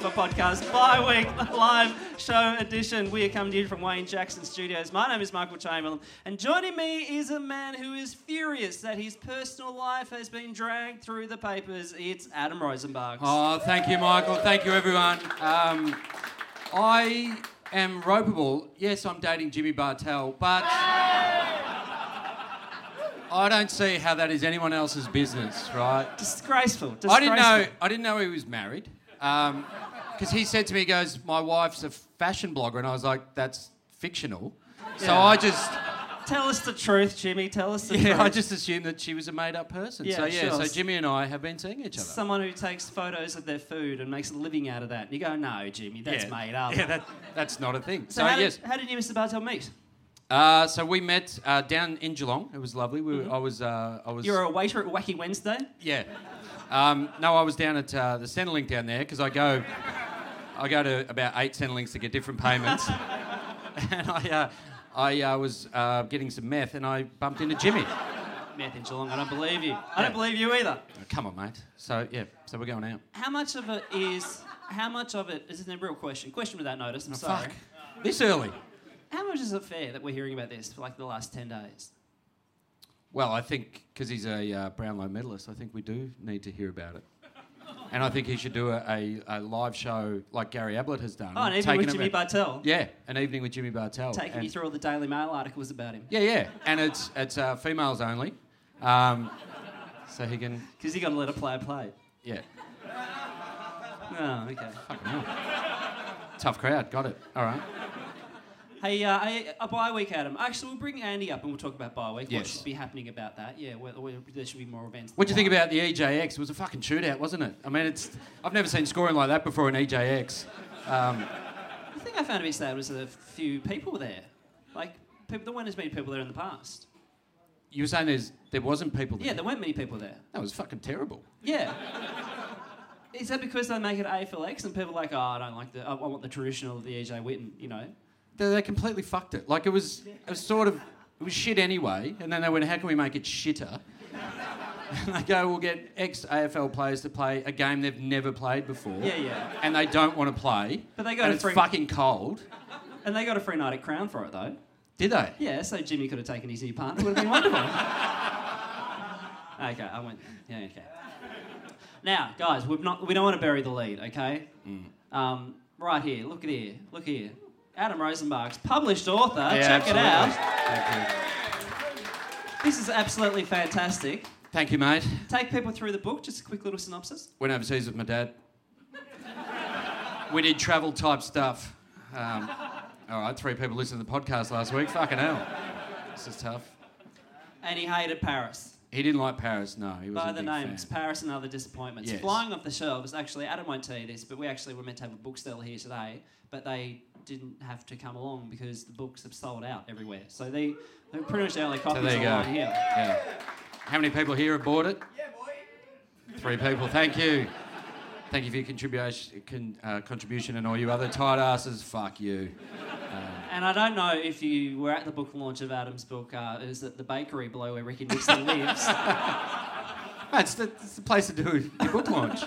For podcast bi-week live show edition. We are coming to you from Wayne Jackson Studios. My name is Michael Chamberlain, and joining me is a man who is furious that his personal life has been dragged through the papers. It's Adam Rosenbach. Oh, thank you, Michael. Thank you, everyone. I am ropeable. Yes, I'm dating Jimmy Bartel, but I don't see how that is anyone else's business, right? Disgraceful. I didn't know he was married. Because he said to me, he goes, my wife's a fashion blogger, and I was like, that's fictional. Yeah. So I just... Tell us the truth, Jimmy, tell us the truth. Yeah, I just assumed that she was a made-up person. Yeah, so yeah, sure. So Jimmy and I have been seeing each other. Someone who takes photos of their food and makes a living out of that. And you go, no, Jimmy, that's made up. Yeah, that's not a thing. So how did you and Mr. Bartel meet? So we met down in Geelong. It was lovely. I was. You were a waiter at Wacky Wednesday? Yeah. No, I was down at the Centrelink down there because I go to about 8 Centrelinks to get different payments, and I was getting some meth, and I bumped into Jimmy. Meth in Geelong, I don't believe you. I don't believe you either. Oh, come on, mate. So we're going out. How much of it is a real question? Question without notice. I'm sorry. Fuck. This early. How much is it fair that we're hearing about this for like the last 10 days? Well, I think, because he's a Brownlow medalist, I think we do need to hear about it. And I think he should do a live show like Gary Ablett has done. Oh, an evening with Jimmy Bartel. Yeah, an evening with Jimmy Bartel. Taking you through all the Daily Mail articles about him. Yeah. And it's females only. So he can... Because he got to let a player play. Yeah. Oh, okay. Fucking hell. Tough crowd, got it. All right. Hey, a bi-week, Adam. Actually, we'll bring Andy up and we'll talk about bi-week. Yes. What should be happening about that? Yeah, there should be more events. What do you think about the EJX? It was a fucking shootout, wasn't it? I mean, I've never seen scoring like that before in EJX. The thing I found a bit sad was the few people there. Like, there weren't as many people there in the past. You were saying there wasn't people there? Yeah, there weren't many people there. That was fucking terrible. Yeah. Is that because they make it AFLX and people are like, oh, I don't like I want the traditional of the EJ Whitten, you know? They completely fucked it. Like, it was shit anyway. And then they went, how can we make it shitter? And they go, we'll get ex-AFL players to play a game they've never played before. Yeah. And they don't want to play. But they got and a free... it's fucking cold. And they got a free night at Crown for it, though. Did they? Yeah, so Jimmy could have taken his new partner. It would have been wonderful. Okay. Now, guys, we don't want to bury the lead, okay? Right here. Look here. Adam Rosenbach's published author. Yeah, Check it out. Thank you. This is absolutely fantastic. Thank you, mate. Take people through the book. Just a quick little synopsis. Went overseas with my dad. We did travel type stuff. All right, 3 people listened to the podcast last week. Fucking hell. This is tough. And he hated Paris. He didn't like Paris, no. He was by the names, fan. Paris and Other Disappointments. Yes. Flying off the shelves, actually, Adam won't tell you this, but we actually were meant to have a book sale here today, but they didn't have to come along because the books have sold out everywhere. So they're pretty much the only copies online here. Yeah. How many people here have bought it? Yeah, boy. 3 people, thank you. Thank you for your contribution and all you other tight asses. Fuck you. And I don't know if you were at the book launch of Adam's book. It was at the bakery below where Ricky Nixon lives. It's the place to do your book launch.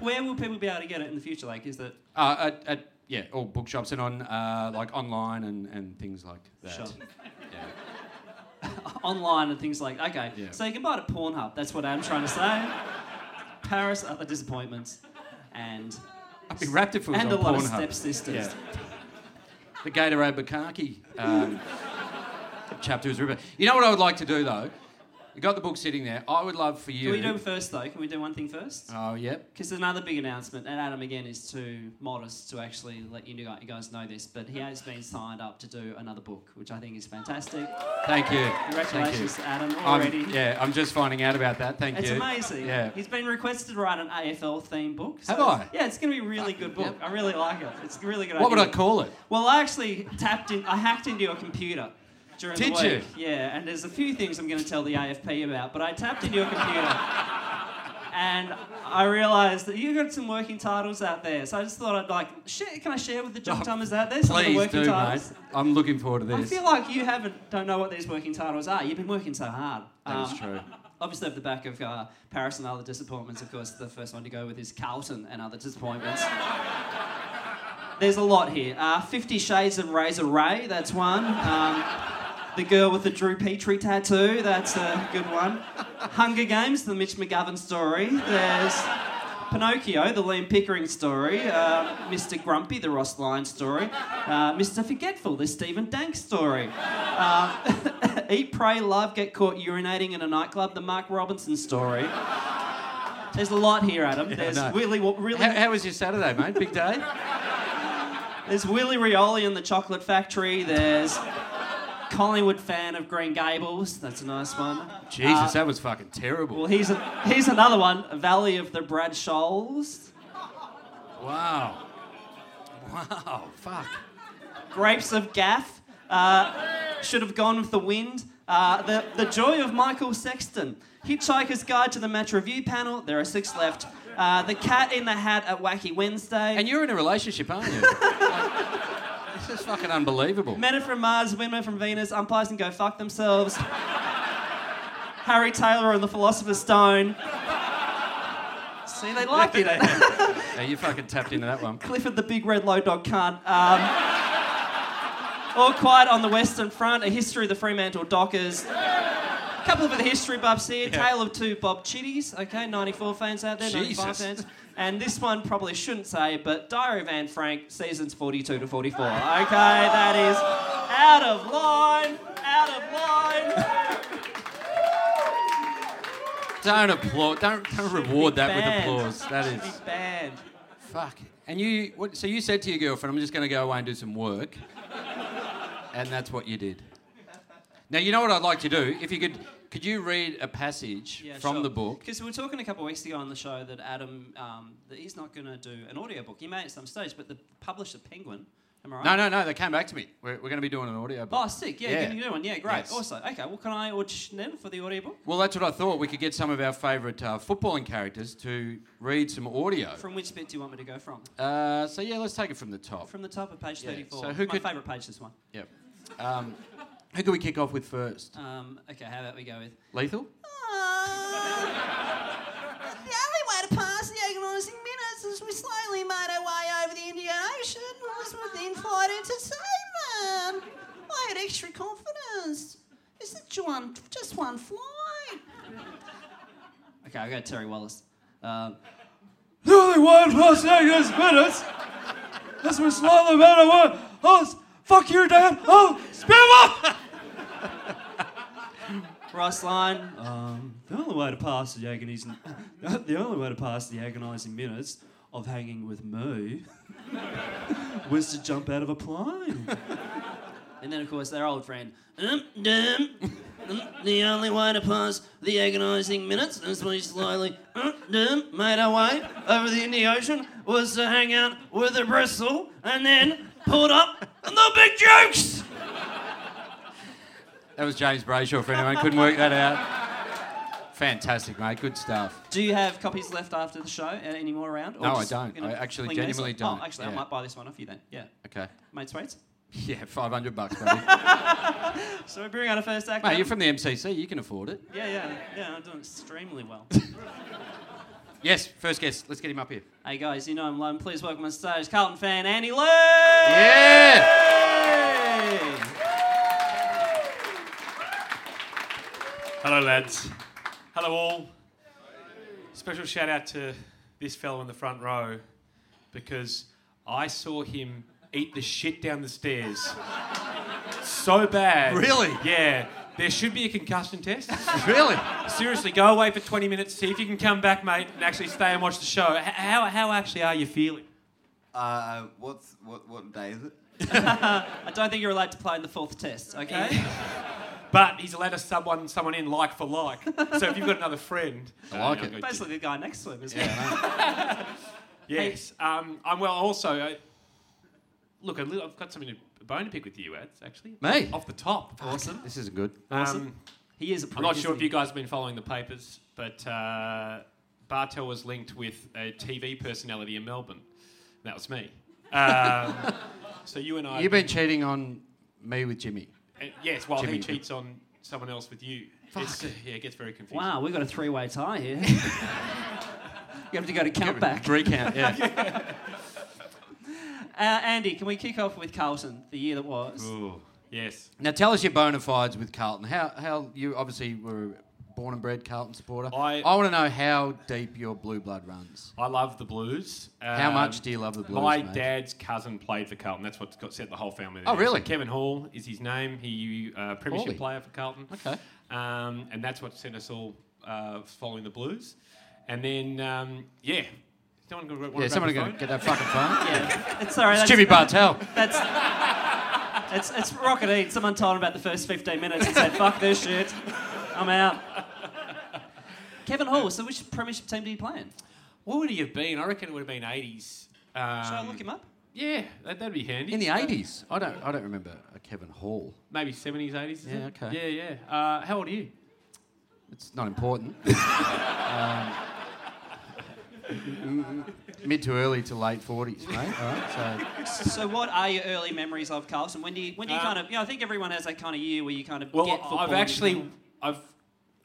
Where will people be able to get it in the future? Like, is that... all bookshops and on online and things like that. Sure. Yeah. Online and things like... Okay, yeah. So you can buy it at Pornhub. That's what I'm trying to say. Paris, Other Disappointments, and... I'd be wrapped if it was on Pornhub. And a lot of stepsisters. Yeah. The Gatorade Bukaki chapter is ripping. You know what I would like to do, though? You got the book sitting there. I would love for you... Can we do first, though? Can we do one thing first? Oh, yep. Because another big announcement, and Adam, again, is too modest to actually let you guys know this, but he has been signed up to do another book, which I think is fantastic. Thank you. Congratulations, Adam, already. I'm just finding out about that. Thank you. It's amazing. Yeah. He's been requested to write an AFL-themed book. So have I? Yeah, it's going to be a really good book. Yep. I really like it. It's a really good idea. What would I call it? Well, I actually hacked into your computer. Did you? Yeah, and there's a few things I'm going to tell the AFP about, but I tapped into your computer and I realised that you got some working titles out there, so I just thought I'd can I share with the job timers out there some of the working titles? Mate. I'm looking forward to this. I feel like you don't know what these working titles are. You've been working so hard. That's true. Obviously, at the back of Paris and Other Disappointments, of course, the first one to go with is Carlton and Other Disappointments. There's a lot here. 50 Shades of Razor Ray, that's one. The Girl with the Drew Petrie Tattoo, that's a good one. Hunger Games, the Mitch McGovern story. There's Pinocchio, the Liam Pickering story. Mr. Grumpy, the Ross Lyon story. Mr. Forgetful, the Stephen Dank story. Eat, Pray, Love, Get Caught Urinating in a Nightclub, the Mark Robinson story. There's a lot here, Adam. There's really... How was your Saturday, mate? Big day? There's Willy Rioli and the Chocolate Factory. There's... Collingwood fan of Green Gables. That's a nice one. Jesus, that was fucking terrible. Well, here's another one. Valley of the Brad Shoals. Wow, fuck. Grapes of Gaff. Should have gone with the wind. The Joy of Michael Sexton. Hitchhiker's Guide to the Match Review Panel. There are 6 left. The Cat in the Hat at Wacky Wednesday. And you're in a relationship, aren't you? It's just fucking unbelievable. Men are from Mars, women are from Venus, umpires can go fuck themselves. Harry Taylor and the Philosopher's Stone. See, they like it. Yeah, you fucking tapped into that one. Clifford the Big Red Low Dog Cunt. All Quiet on the Western Front, A History of the Fremantle Dockers. A couple of the history buffs here. Yeah. Tale of Two Bob Chitties. Okay, 94 fans out there, Jesus. 95 fans. And this one probably shouldn't say, but Diary of Anne Frank, seasons 42 to 44. Okay, that is out of line. Don't applaud, don't reward that banned. With applause. That should is... be banned. Fuck. And so you said to your girlfriend, I'm just going to go away and do some work. And that's what you did. Now, you know what I'd like to do? If you could you read a passage from the book? Because we were talking a couple of weeks ago on the show that Adam, that he's not going to do an audiobook. He may at some stage, but the publisher, Penguin, am I right? No, they came back to me. We're going to be doing an audiobook. Oh, sick. Yeah, you're going to do one. Yeah, great. Yes. Also, okay, well, can I audition then for the audiobook? Well, that's what I thought. We could get some of our favourite footballing characters to read some audio. From which bit do you want me to go from? Let's take it from the top. From the top of page 34. So my favourite page, this one. Yep. Who could we kick off with first? Okay, how about we go with... Lethal? The only way to pass the agonising minutes as we slowly made our way over the Indian Ocean was with in-flight entertainment. I had extra confidence. Is it just one flight? Okay, I'll go Terry Wallace. The only way to pass the agonising minutes as we slowly made our way... Oh, fuck you, Dad! Oh, spam up! Ross Lyon. The only way to pass the agonising minutes of hanging with me was to jump out of a plane. And then, of course, their old friend. The only way to pass the agonising minutes as we slowly made our way over the Indian Ocean was to hang out with a bristle and then pulled up and the big jokes. That was James Brayshaw for anyone couldn't work that out. Fantastic, mate. Good stuff. Do you have copies left after the show? Any more around? Or no, I don't. I actually genuinely don't. Oh, actually, yeah. I might buy this one off you then. Yeah. Okay. Mate's rates? Yeah, $500, buddy. So we bring out a first act. Mate, you're from the MCC. You can afford it. Yeah. I'm doing extremely well. Yes, first guest. Let's get him up here. Hey, guys, you know I'm lone. Please welcome on stage Carlton fan Andy Lee. Yeah! Hello, lads. Hello, all. Special shout out to this fellow in the front row because I saw him eat the shit down the stairs so bad. Really? Yeah. There should be a concussion test. Really? Seriously, go away for 20 minutes, see if you can come back, mate, and actually stay and watch the show. How actually are you feeling? What day is it? I don't think you're allowed to play in the fourth test, okay? But he's allowed to someone in like for like. So if you've got another friend... I like it. Basically the guy next to him as well. Yeah. Yes. I'm well also... look, I've got something a bone to pick with you, Ads, actually. Mate. Off the top. Awesome. This is good. Awesome. He is a I'm not sure if you guys have been following the papers, but Bartel was linked with a TV personality in Melbourne. That was me. So you and I... You've been cheating on me with Jimmy. Yes, while Jimmy he cheats on someone else with you. Fuck. It gets very confusing. Wow, we've got a three-way tie here. You have to go to countback. Recount, yeah. Yeah. Andy, can we kick off with Carlton, the year that was? Ooh, yes. Now tell us your bona fides with Carlton. How you obviously were a born and bred Carlton supporter. I want to know how deep your blue blood runs. I love the Blues. How much do you love the Blues? My dad's cousin played for Carlton. That's what set the whole family there. Oh, really? So Kevin Hall is his name. He premiership player for Carlton. Okay. And that's what sent us all following the Blues. And then, yeah... Someone going to get that fucking phone. Yeah, it's sorry. It's Jimmy Bartel. That's it's Rocket Eat. Someone told him about the first 15 minutes and said, "Fuck this shit, I'm out." Kevin Hall. So which premiership team did he play in? What would he have been? I reckon it would have been 80s. Should I look him up? Yeah, that'd be handy. In the 80s, I don't remember a Kevin Hall. Maybe 70s, 80s. Yeah, okay. Yeah. How old are you? It's not important. Mid to early to late 40s, mate. Right, so what are your early memories of Carlton? When do you kind of... You know, I think everyone has that kind of year where you kind of get football. Well, I've actually...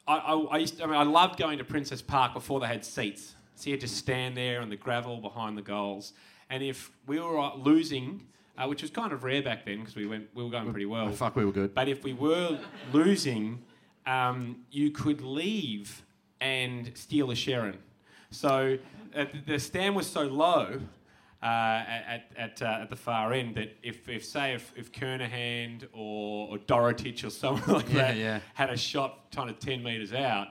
I loved going to Princess Park before they had seats. So you had to stand there on the gravel behind the goals. And if we were losing, which was kind of rare back then because we were going pretty well. Oh, fuck, we were good. But if we were losing, you could leave and steal a Sherrin. So the stand was so low at the far end that if Kernahan or Dorotich or someone like that had a shot kind of 10 metres out,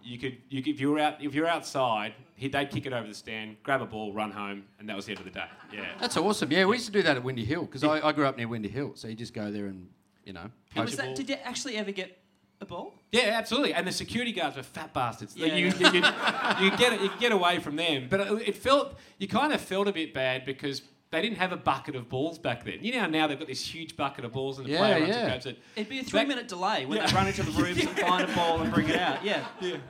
you could if you were outside, they'd kick it over the stand, grab a ball, run home, and that was the end of the day. Yeah, that's awesome. Yeah, we used to do that at Windy Hill because I grew up near Windy Hill, so you just go there and did you actually ever get a ball? Yeah, absolutely. And the security guards were fat bastards. Yeah. You get away from them. But you kind of felt a bit bad because they didn't have a bucket of balls back then. You know, now they've got this huge bucket of balls and the player runs and grabs it. It'd be a 3-minute delay when they run into the rooms and find a ball and bring it out. Yeah.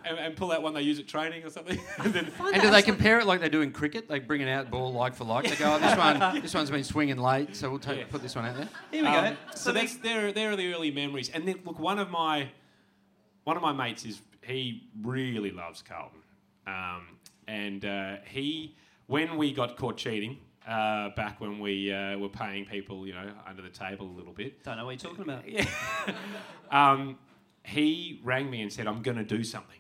And pull out one they use at training or something. And do they compare it like they do in cricket? They bring it out ball like for like. They go, oh, this one's been swinging late, so we'll put this one out there. Here we go. So that's there are the early memories. And then look, one of my mates he really loves Carlton, and he when we got caught cheating. Back when we were paying people, under the table a little bit. Don't know what you're talking about. Yeah. He rang me and said, I'm going to do something.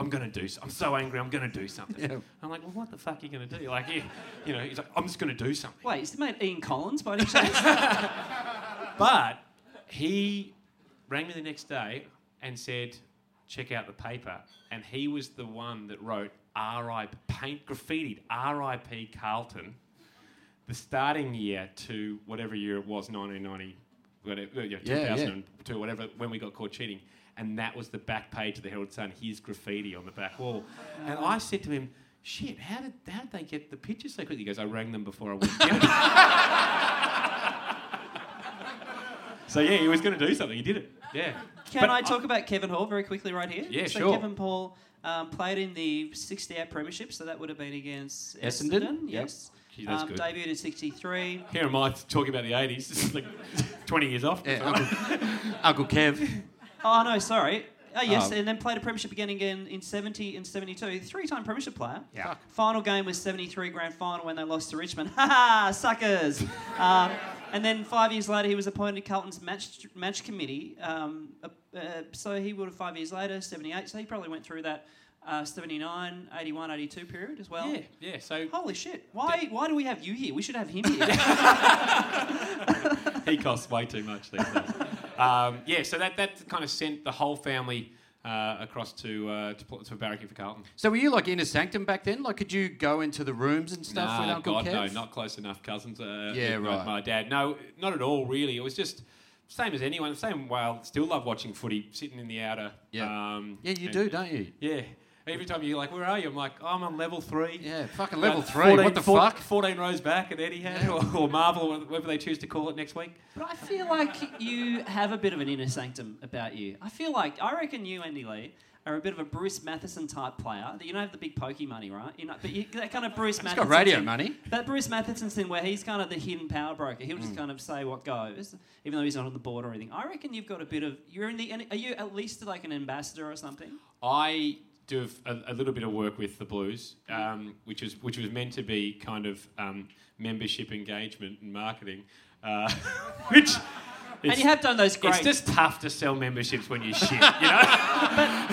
I'm so angry, I'm going to do something. Yeah. I'm like, well, what the fuck are you going to do? Like, he's like, I'm just going to do something. Wait, is the mate Ian Collins by any chance? But he rang me the next day and said, check out the paper. And he was the one that wrote, R.I.P. paint graffitied R.I.P. Carlton, the starting year to whatever year it was, 1990, whatever, 2002, whatever, when we got caught cheating, and that was the back page of the Herald Sun. His graffiti on the back wall, and I said to him, "Shit, how did they get the picture so quickly?" He goes, "I rang them before I went down." So yeah, he was going to do something. He did it. Yeah. Can I talk about Kevin Hall very quickly right here? Yeah, so sure. Kevin Paul. Played in the 68 premiership, so that would have been against Essendon. Yes. Gee, that's good. Debuted in 1963. Here am I talking about the 80s. This is like 20 years off. Yeah, Uncle Kev. Oh, no, sorry. Oh, yes, and then played a premiership again in 70 and 72. Three-time premiership player. Yeah. Final game was 73 grand final when they lost to Richmond. Ha-ha, suckers! And then 5 years later, he was appointed to Carlton's match committee. So he would have 5 years later, 78. So he probably went through that 79, 81, 82 period as well. Yeah. So holy shit! Why do we have you here? We should have him here. He costs way too much these days. Yeah, so that kind of sent the whole family across to barracking for Carlton. So were you like inner sanctum back then? Like, could you go into the rooms and stuff with Uncle Kev? No, not close enough cousins. My dad. No, not at all, really. It was just... Same as anyone, same way I still love watching footy, sitting in the outer. Yeah, you do, don't you? Yeah. Every time you're like, where are you? I'm like, I'm on level 3. Yeah, fucking level 3, 14, what the fuck? 14 rows back at Etihad or Marvel, or whatever they choose to call it next week. But I feel like you have a bit of an inner sanctum about you. I reckon you, Andy Lee, are a bit of a Bruce Matheson type player. You don't have the big pokey money, right? You know, but that kind of Bruce Matheson... He's got radio money. That Bruce Matheson thing where he's kind of the hidden power broker. He'll just kind of say what goes, even though he's not on the board or anything. I reckon you've got a bit of... Are you at least like an ambassador or something? I do a little bit of work with the Blues, which was meant to be kind of membership engagement and marketing, which... And you have done those great... It's just tough to sell memberships when you're shit, you know?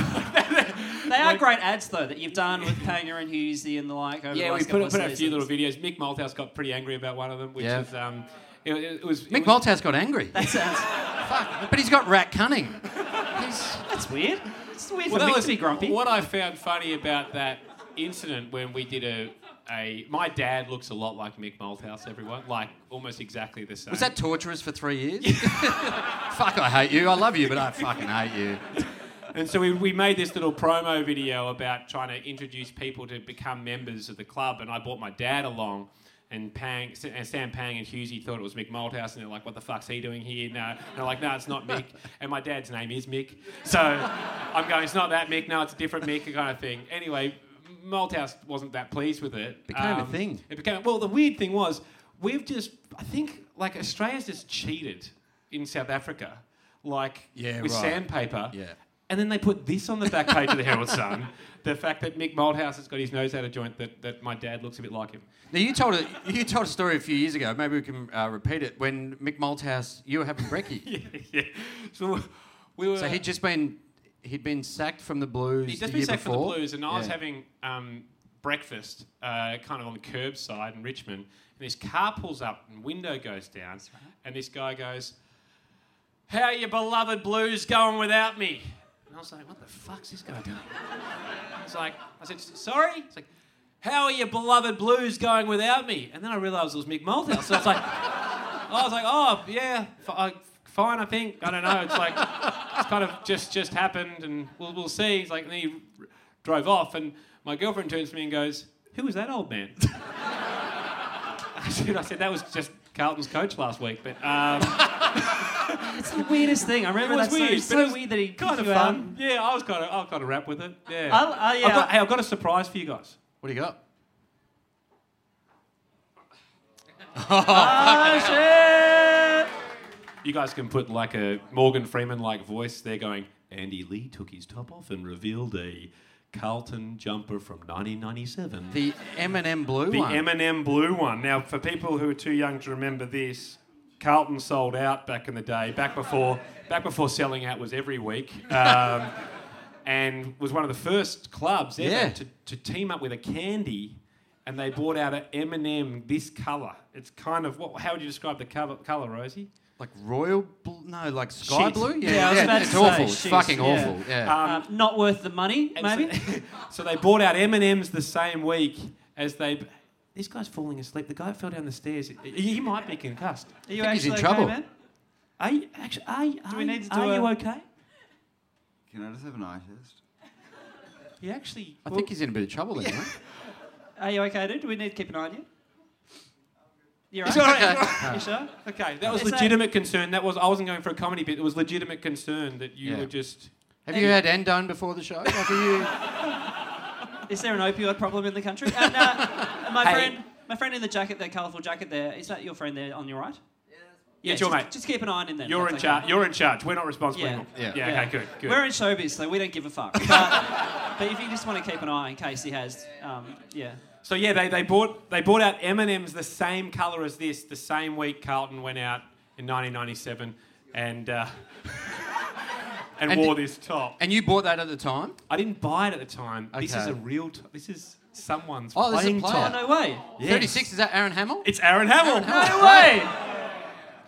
They are great ads, though, that you've done with Panger and Husey and the like over the last couple of seasons. Yeah, we put a few little videos. Mick Malthouse got pretty angry about one of them, which is... Malthouse got angry? That sounds... Fuck. But he's got rat cunning. That's weird. It's weird for Mick to be grumpy. What I found funny about that incident when we did my dad looks a lot like Mick Malthouse, everyone. Like, almost exactly the same. Was that torturous for 3 years? Fuck, I hate you. I love you, but I fucking hate you. And so we made this little promo video about trying to introduce people to become members of the club, and I brought my dad along, and Sam Pang and Husey thought it was Mick Malthouse, and they're like, what the fuck's he doing here? No. And they're like, no, it's not Mick. And my dad's name is Mick. So I'm going, it's not that Mick. No, it's a different Mick kind of thing. Anyway... Malthouse wasn't that pleased with it. It became a thing. Well, the weird thing was, Australia's just cheated in South Africa, sandpaper. Yeah. And then they put this on the back page of the Herald Sun, the fact that Mick Malthouse has got his nose out of joint, that my dad looks a bit like him. Now, you told a story a few years ago, maybe we can repeat it, when Mick Malthouse, you were having brekkie. Yeah. So, he'd just been... He'd been sacked from the Blues. He'd just been sacked from the Blues, and I was having breakfast kind of on the curbside in Richmond, and this car pulls up and window goes down, right. And this guy goes, "How are your beloved Blues going without me?" And I was like, what the fuck's this guy doing? I said, sorry? It's like, "How are your beloved Blues going without me?" And then I realised it was Mick Malthouse, so I was like, oh, yeah, fine, I think. I don't know. It's like, it's kind of just happened, and we'll see. It's like, and then he drove off, and my girlfriend turns to me and goes, "Who was that old man?" I said, that was just Carlton's coach last week, but... It's the weirdest thing. I remember that story. It's so weird that he... Kind of fun. Yeah, I was kind of wrapped with it. Yeah. I've got a surprise for you guys. What do you got? Oh shit! You guys can put like a Morgan Freeman-like voice there going, "Andy Lee took his top off and revealed a Carlton jumper from 1997. The M&M blue one. The M&M blue one. Now, for people who are too young to remember this, Carlton sold out back in the day, back before selling out was every week, and was one of the first clubs ever to team up with a candy. And they brought out an M&M this colour. It's kind of... How would you describe the colour, Rosie? Like royal blue? No, like sky blue? Yeah, I was about to say. It's awful. It's fucking awful. Yeah. Not worth the money, maybe? So they brought out M&Ms the same week as they... This guy's falling asleep. The guy fell down the stairs. He might be concussed. Are you actually in trouble, man? Are you actually... Are you okay? Can I just have an eye test? He actually... I think he's in a bit of trouble then, right? Are you okay, dude? Do we need to keep an eye on you? You're right. Okay. You sure? Okay. That was legitimate concern. I wasn't going for a comedy bit. It was legitimate concern that you were just... Have you had Endone before the show? Like, Is there an opioid problem in the country? And, my friend in the jacket, the colourful jacket there, is that your friend there on your right? Yeah, it's your mate. Just keep an eye on him then. You're in charge. You're in charge. We're not responsible anymore. Yeah. Okay, good. We're in showbiz, so we don't give a fuck. But if you just want to keep an eye in case he has, So they bought out M&Ms the same colour as this the same week Carlton went out in 1997, and and wore this top. And you bought that at the time? I didn't buy it at the time. Okay. This is a real top. This is. Someone's playing top. Oh, no way. Yes. 36, is that Aaron Hamill? It's Aaron Hamill. No way.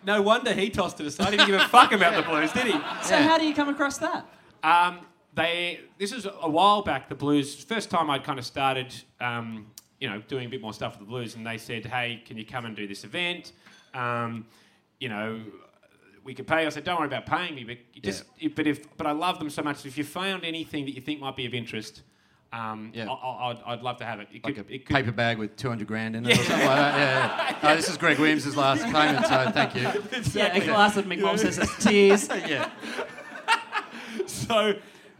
No wonder he tossed it aside. He didn't give a fuck about the Blues, did he? So how do you come across that? This is a while back, the Blues. First time I'd kind of started, doing a bit more stuff with the Blues, and they said, hey, can you come and do this event? We could pay. I said, don't worry about paying me, but I love them so much. If you found anything that you think might be of interest, I'd love to have it. It could paper bag with 200 grand in it or something like that. Yeah. This is Greg Williams' last payment, so thank you. Exactly. Yeah, a glass of McMullen's tears. Yeah. So,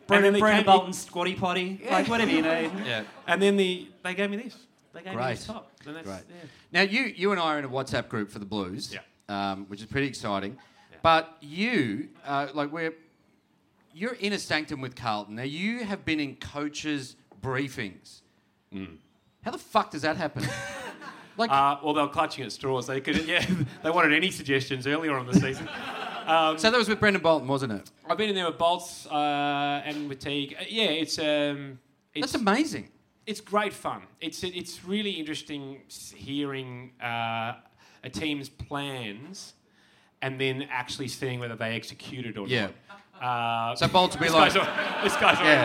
Brandon Bolton's squatty potty, whatever you need. Yeah. And then they gave me this. They gave me this top. And that's, great. Yeah. Now you and I are in a WhatsApp group for the Blues, which is pretty exciting. But you, you're in a sanctum with Carlton. Now, you have been in coaches' briefings. Mm. How the fuck does that happen? They were clutching at straws. They could, they wanted any suggestions earlier on in the season. So that was with Brendan Bolton, wasn't it? I've been in there with Bolts and with Teague. It's that's amazing. It's great fun. It's really interesting hearing a team's plans. And then actually seeing whether they executed or not. So Bolt to be like... this guy's already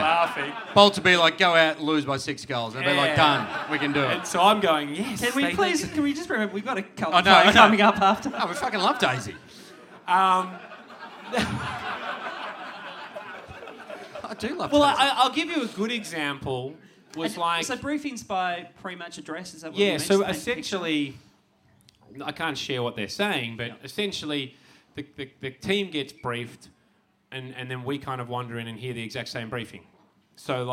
laughing. Bolt to be like, go out and lose by 6 goals. And they'd be like, done. We can do it. And so I'm going, yes. Can we just remember, we've got a couple of coming up after. Oh, we fucking love Daisy. I do love Daisy. Well, I'll give you a good example. So briefings by pre-match address, is that what you mean? Yeah, so essentially... I can't share what they're saying, but essentially the team gets briefed and then we kind of wander in and hear the exact same briefing. So,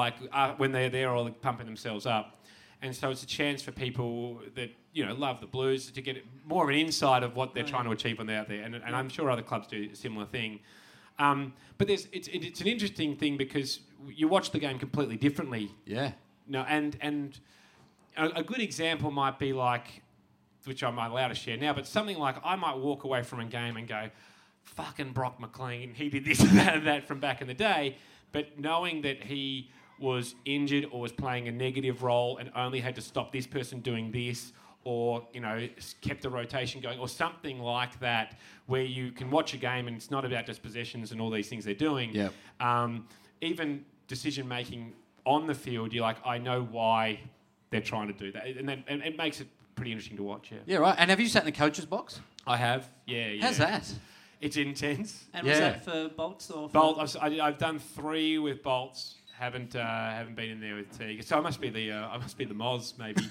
when they're there, all pumping themselves up. And so it's a chance for people that, love the Blues to get more of an insight of what they're trying to achieve when they're out there. And I'm sure other clubs do a similar thing. But it's an interesting thing because you watch the game completely differently. Yeah. No, and a good example might be which I'm allowed to share now, but something like I might walk away from a game and go, fucking Brock McLean, he did this and that from back in the day, but knowing that he was injured or was playing a negative role and only had to stop this person doing this or, kept the rotation going or something like that where you can watch a game and it's not about just possessions and all these things they're doing. Yep. Even decision-making on the field, you're like, I know why they're trying to do that. And it makes it pretty interesting to watch, yeah. Yeah, right. And have you sat in the coach's box? I have, yeah. How's that? It's intense. And was that for Bolts or for... Bolt, I've done 3 with Bolts. Haven't been in there with Teague. So I must be the Moz, maybe.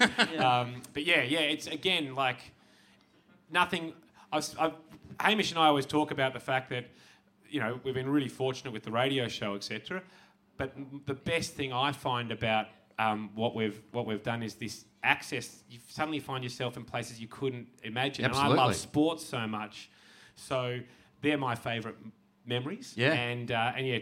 It's, again, nothing... Hamish and I always talk about the fact that, we've been really fortunate with the radio show, etc. But the best thing I find about what we've done is this access. You suddenly find yourself in places you couldn't imagine. Absolutely. And I love sports so much, so they're my favourite memories. Yeah. And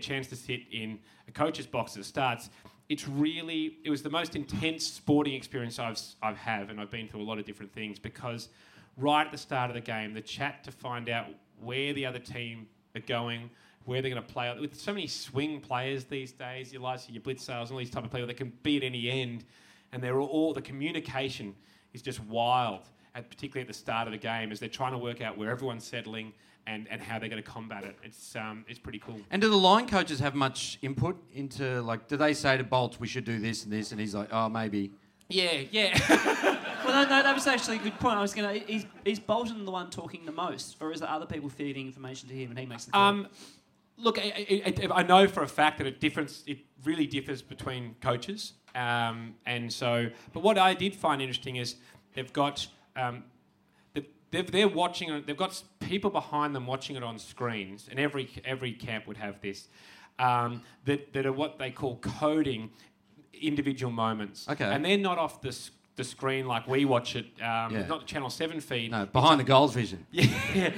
chance to sit in a coach's box that starts. It was the most intense sporting experience I've had, and I've been through a lot of different things because right at the start of the game, the chat to find out where the other team are going. Where they're going to play. With so many swing players these days, your lights, your blitz sales, and all these type of players, they can be at any end. And they're all the communication is just wild, particularly at the start of the game, as they're trying to work out where everyone's settling and how they're going to combat it. It's pretty cool. And do the line coaches have much input into, do they say to Bolt, we should do this and this, and he's like, oh, maybe... Yeah. No, that was actually a good point. I was going to... Is Bolton the one talking the most, or is there other people feeding information to him and he makes the call? Look, I know for a fact that it really differs between coaches, and so. But what I did find interesting is they've got they're watching it. They've got people behind them watching it on screens, and every camp would have this that are what they call coding individual moments. Okay, and they're not off the screen like we watch it. Not the Channel 7 feed. No, behind the goals vision. Yeah,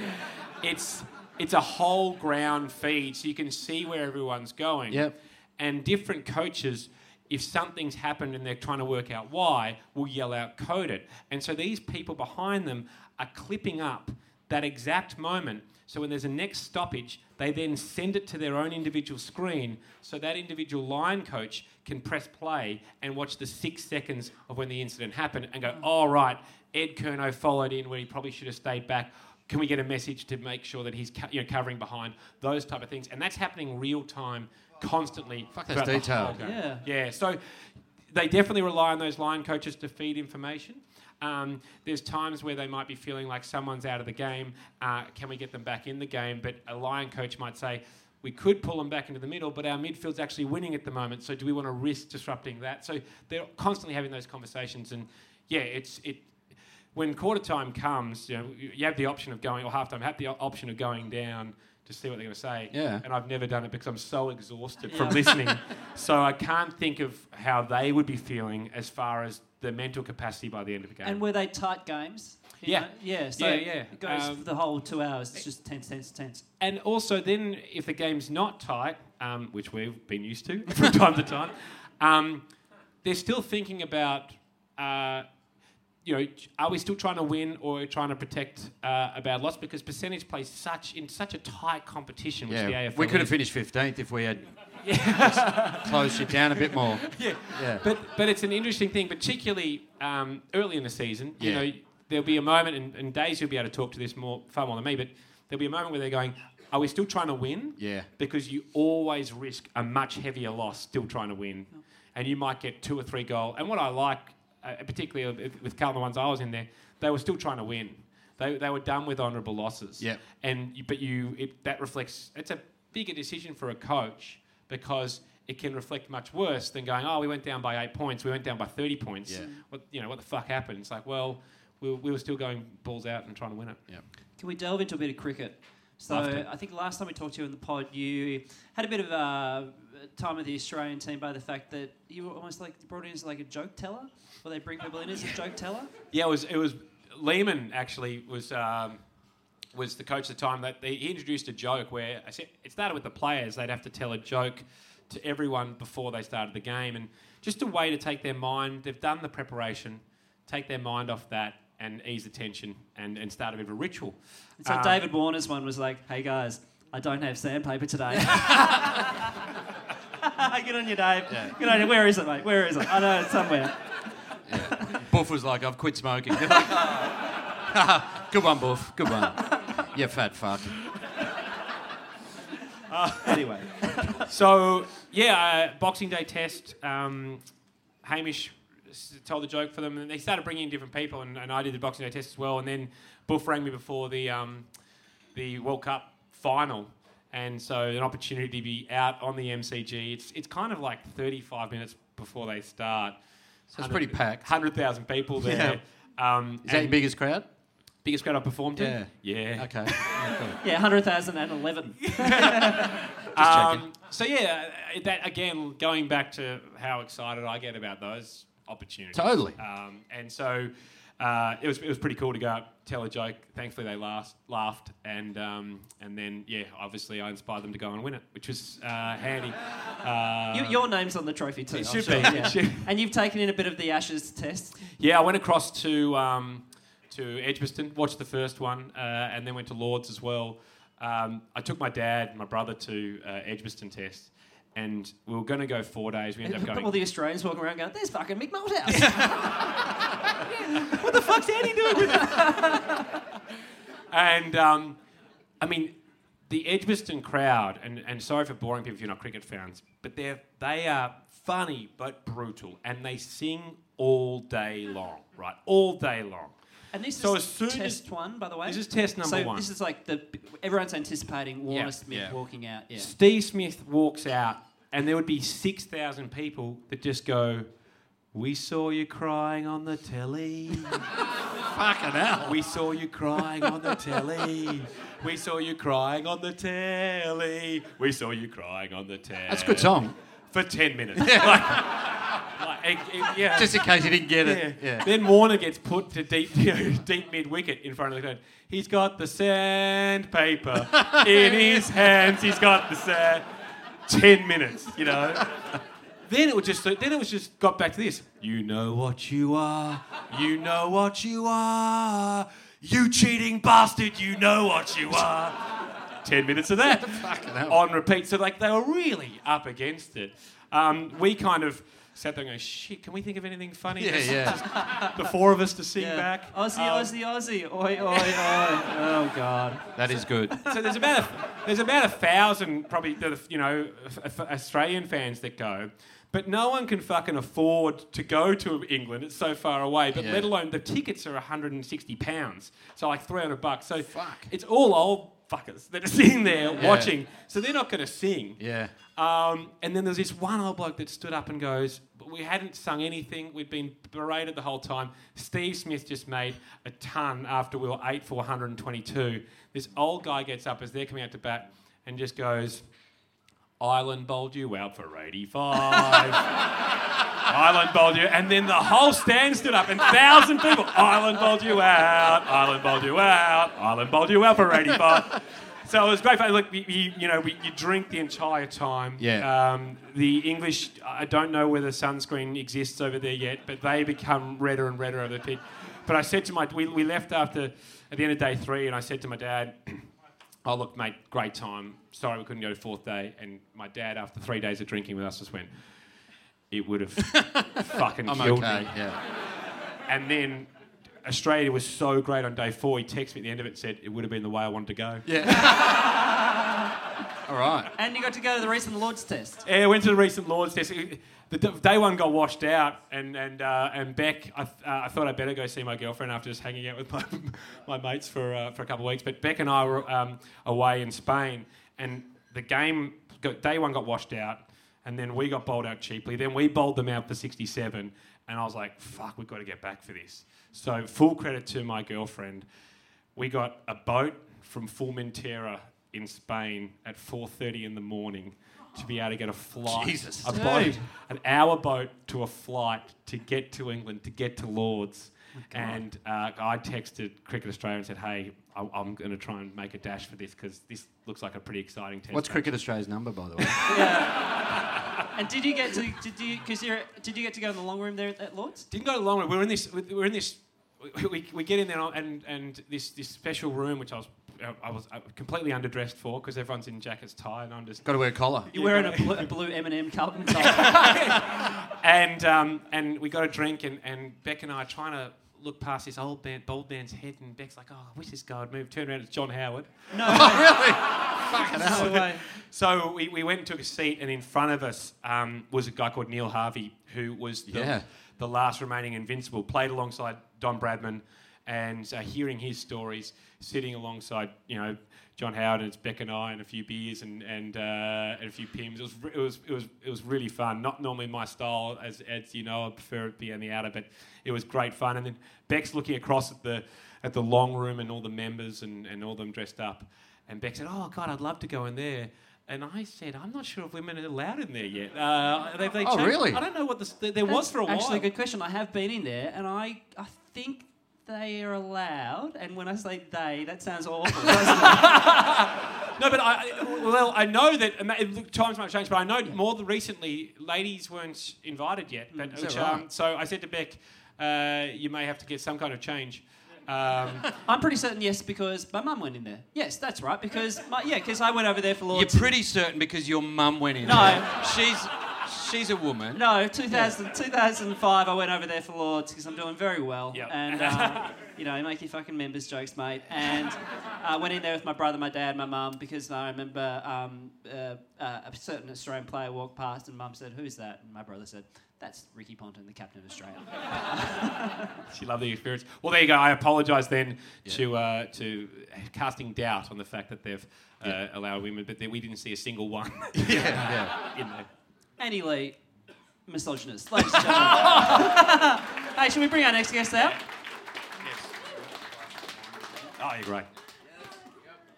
it's. It's a whole ground feed, so you can see where everyone's going. Yep. And different coaches, if something's happened and they're trying to work out why, will yell out, code it. And so these people behind them are clipping up that exact moment. So when there's a next stoppage, they then send it to their own individual screen so that individual line coach can press play and watch the 6 seconds of when the incident happened and go, oh, right, Ed Curnow followed in where he probably should have stayed back. Can we get a message to make sure that he's covering behind those type of things? And that's happening real time, constantly. Fuck, that's detailed. Yeah. So they definitely rely on those line coaches to feed information. There's times where they might be feeling like someone's out of the game. Can we get them back in the game? But a line coach might say, we could pull them back into the middle, but our midfield's actually winning at the moment. So do we want to risk disrupting that? So they're constantly having those conversations. And yeah, it. When quarter time comes, you have the option of going, or half time, have the option of going down to see what they're going to say. Yeah. And I've never done it because I'm so exhausted from listening. So I can't think of how they would be feeling as far as the mental capacity by the end of the game. And were they tight games? So it goes for the whole 2 hours. It's just tense. And also then if the game's not tight, which we've been used to from time to time, they're still thinking about... are we still trying to win or trying to protect a bad loss? Because percentage plays in such a tight competition, which the AFL we could have finished 15th if we had closed it down a bit more. But it's an interesting thing, particularly early in the season. Yeah. You know, there'll be a moment, and Daisy will be able to talk to this far more than me, but there'll be a moment where they're going, are we still trying to win? Yeah. Because you always risk a much heavier loss still trying to win. Oh. And you might get 2 or 3 goals. And what I like... particularly with Carlton, the ones I was in there, they were still trying to win. They were done with honourable losses. Yeah. That reflects. It's a bigger decision for a coach because it can reflect much worse than going, we went down by 8 points, we went down by 30 points. Yeah. What the fuck happened? It's like, we were still going balls out and trying to win it. Yeah. Can we delve into a bit of cricket? So I think last time we talked to you in the pod, you had a bit of time with the Australian team by the fact that you were almost like brought in as like a joke teller, or they bring people in as a joke teller. Yeah, it was Lehman actually was the coach at the time that he introduced a joke where it started with the players. They'd have to tell a joke to everyone before they started the game, and just a way to take their mind. They've done the preparation, take their mind off that. And ease the tension and start a bit of a ritual. And so David Warner's one was like, hey guys, I don't have sandpaper today. Good on you, Dave. Yeah. Good on you. Where is it, mate? Where is it? I know it's somewhere. Yeah. Buff was like, I've quit smoking. They're like, good one, Buff. Good one. You fat fuck. Anyway. So, Boxing Day test. Hamish... told the joke for them, and they started bringing in different people, and I did the Boxing Day test as well. And then Buff rang me before the World Cup final, and so an opportunity to be out on the MCG. It's kind of like 35 minutes before they start. So it's pretty packed. 100,000 people there. Yeah. Is that your biggest crowd? Biggest crowd I've performed in? Yeah. Okay. Yeah, 100,011. So that again, going back to how excited I get about those opportunities. Totally. And so it was pretty cool to go up, tell a joke. Thankfully, they laughed, and then obviously I inspired them to go and win it, which was handy. Your name's on the trophy too. It should be. Yeah. And you've taken in a bit of the Ashes test. Yeah, I went across to Edgbaston, watched the first one, and then went to Lords as well. I took my dad and my brother to Edgbaston test. And we were going to go 4 days. We ended up going... All the Australians walking around going, there's fucking Mick Malthouse. What the fuck's Andy doing with it? And, the Edgbaston crowd, and sorry for boring people if you're not cricket fans, but they are funny but brutal, and they sing all day long, right? All day long. And this is test one, by the way. This is test number one. So this is like everyone's anticipating Warner Smith walking out. Yeah. Steve Smith walks out, and there would be 6,000 people that just go, we saw you crying on the telly. Fucking hell. We saw you crying on the telly. We saw you crying on the telly. We saw you crying on the telly. That's a good song. For 10 minutes. Just in case you didn't get it. Yeah. Then Warner gets put to deep mid-wicket in front of the crowd. He's got the sandpaper in his hands. He's got the sand. 10 minutes, Then it was just got back to this. You know what you are. You know what you are. You cheating bastard. You know what you are. 10 minutes of that on repeat. So they were really up against it. We kind of... sat there and going, shit, can we think of anything funny? Yeah. The four of us to sing back. Aussie. Oi, oi, oi. Oh, God. That is good. So there's about 1,000 probably, you know, Australian fans that go. But no one can fucking afford to go to England. It's so far away. But let alone the tickets are £160. So like $300. So it's all old fuckers that are sitting there watching. So they're not going to sing. Yeah. And then there's this one old bloke that stood up and goes, we hadn't sung anything. We'd been berated the whole time. Steve Smith just made a ton after we were 8 for 122. This old guy gets up as they're coming out to bat and just goes... Ireland bowled you out for 85. Ireland bowled you... And then the whole stand stood up and 1,000 people, Ireland bowled you out, Ireland bowled you out, Ireland bowled you out for 85. So it was great fun. Look, you drink the entire time. Yeah. The English... I don't know whether sunscreen exists over there yet, but they become redder and redder over the pitch. But I said to my... We left after... At the end of day 3, and I said to my dad... Oh, look, mate, great time. Sorry we couldn't go to 4th day. And my dad, after 3 days of drinking with us, just went, it would have fucking killed me. Yeah. And then Australia was so great on day 4. He texted me at the end of it and said, it would have been the way I wanted to go. Yeah. All right. And you got to go to the recent Lord's Test. Yeah, I went to the recent Lord's Test. The day one got washed out, and Beck, I thought I'd better go see my girlfriend after just hanging out with my mates for a couple of weeks. But Beck and I were away in Spain, and the game day one got washed out, and then we got bowled out cheaply. Then we bowled them out for 67, and I was like, "Fuck, we've got to get back for this." So full credit to my girlfriend, we got a boat from Formentera in Spain at 4:30 in the morning. To be able to get a flight, boat, an hour boat to a flight to get to England, to get to Lords. And I texted Cricket Australia and said, hey, I'm going to try and make a dash for this because this looks like a pretty exciting test. What's match. Cricket Australia's number, by the way? And did you get to go to the long room there at Lords? Didn't go to the long room. We get in there and this special room, which I was completely underdressed for because everyone's in jackets, tie, and I'm just... Got to wear a collar. You're wearing a blue M&M Carlton tie. And we got a drink, and Beck and I are trying to look past this bald man's head, and Beck's like, I wish this guy would move. Turn around, it's John Howard. No way. Really? Fuck it up. So we went and took a seat, and in front of us was a guy called Neil Harvey, who was the last remaining invincible, played alongside Don Bradman, and hearing his stories, sitting alongside, you know, John Howard and it's Beck and I and a few beers and a few pims. It was really fun. Not normally my style, as you know, I prefer it be on the outer, but it was great fun. And then Beck's looking across at the long room and all the members and all them dressed up, and Beck said, "Oh God, I'd love to go in there." And I said, I'm not sure if women are allowed in there yet. They changed. Really? I don't know what there was for a while. Actually, good question. I have been in there, and I think they are allowed. And when I say they, that sounds awful, doesn't it? No, but I know that times might have changed, but I know more than recently, ladies weren't invited yet. So I said to Beck, you may have to get some kind of change. I'm pretty certain, yes, because my mum went in there. Yes, that's right, because I went over there for Lord's. You're pretty certain because your mum went in there. No. She's a woman. No, 2005, I went over there for Lords because I'm doing very well. Yep. And, you know, make your fucking members jokes, mate. And I went in there with my brother, my dad, my mum, because I remember a certain Australian player walked past and mum said, who's that? And my brother said, that's Ricky Ponton, the captain of Australia. She loved the experience. Well, there you go. I apologise then to casting doubt on the fact that they've allowed women, but we didn't see a single one. In there. Annie Lee, misogynist. Ladies and gentlemen. Hey, should we bring our next guest out? Yes. Oh, you're right.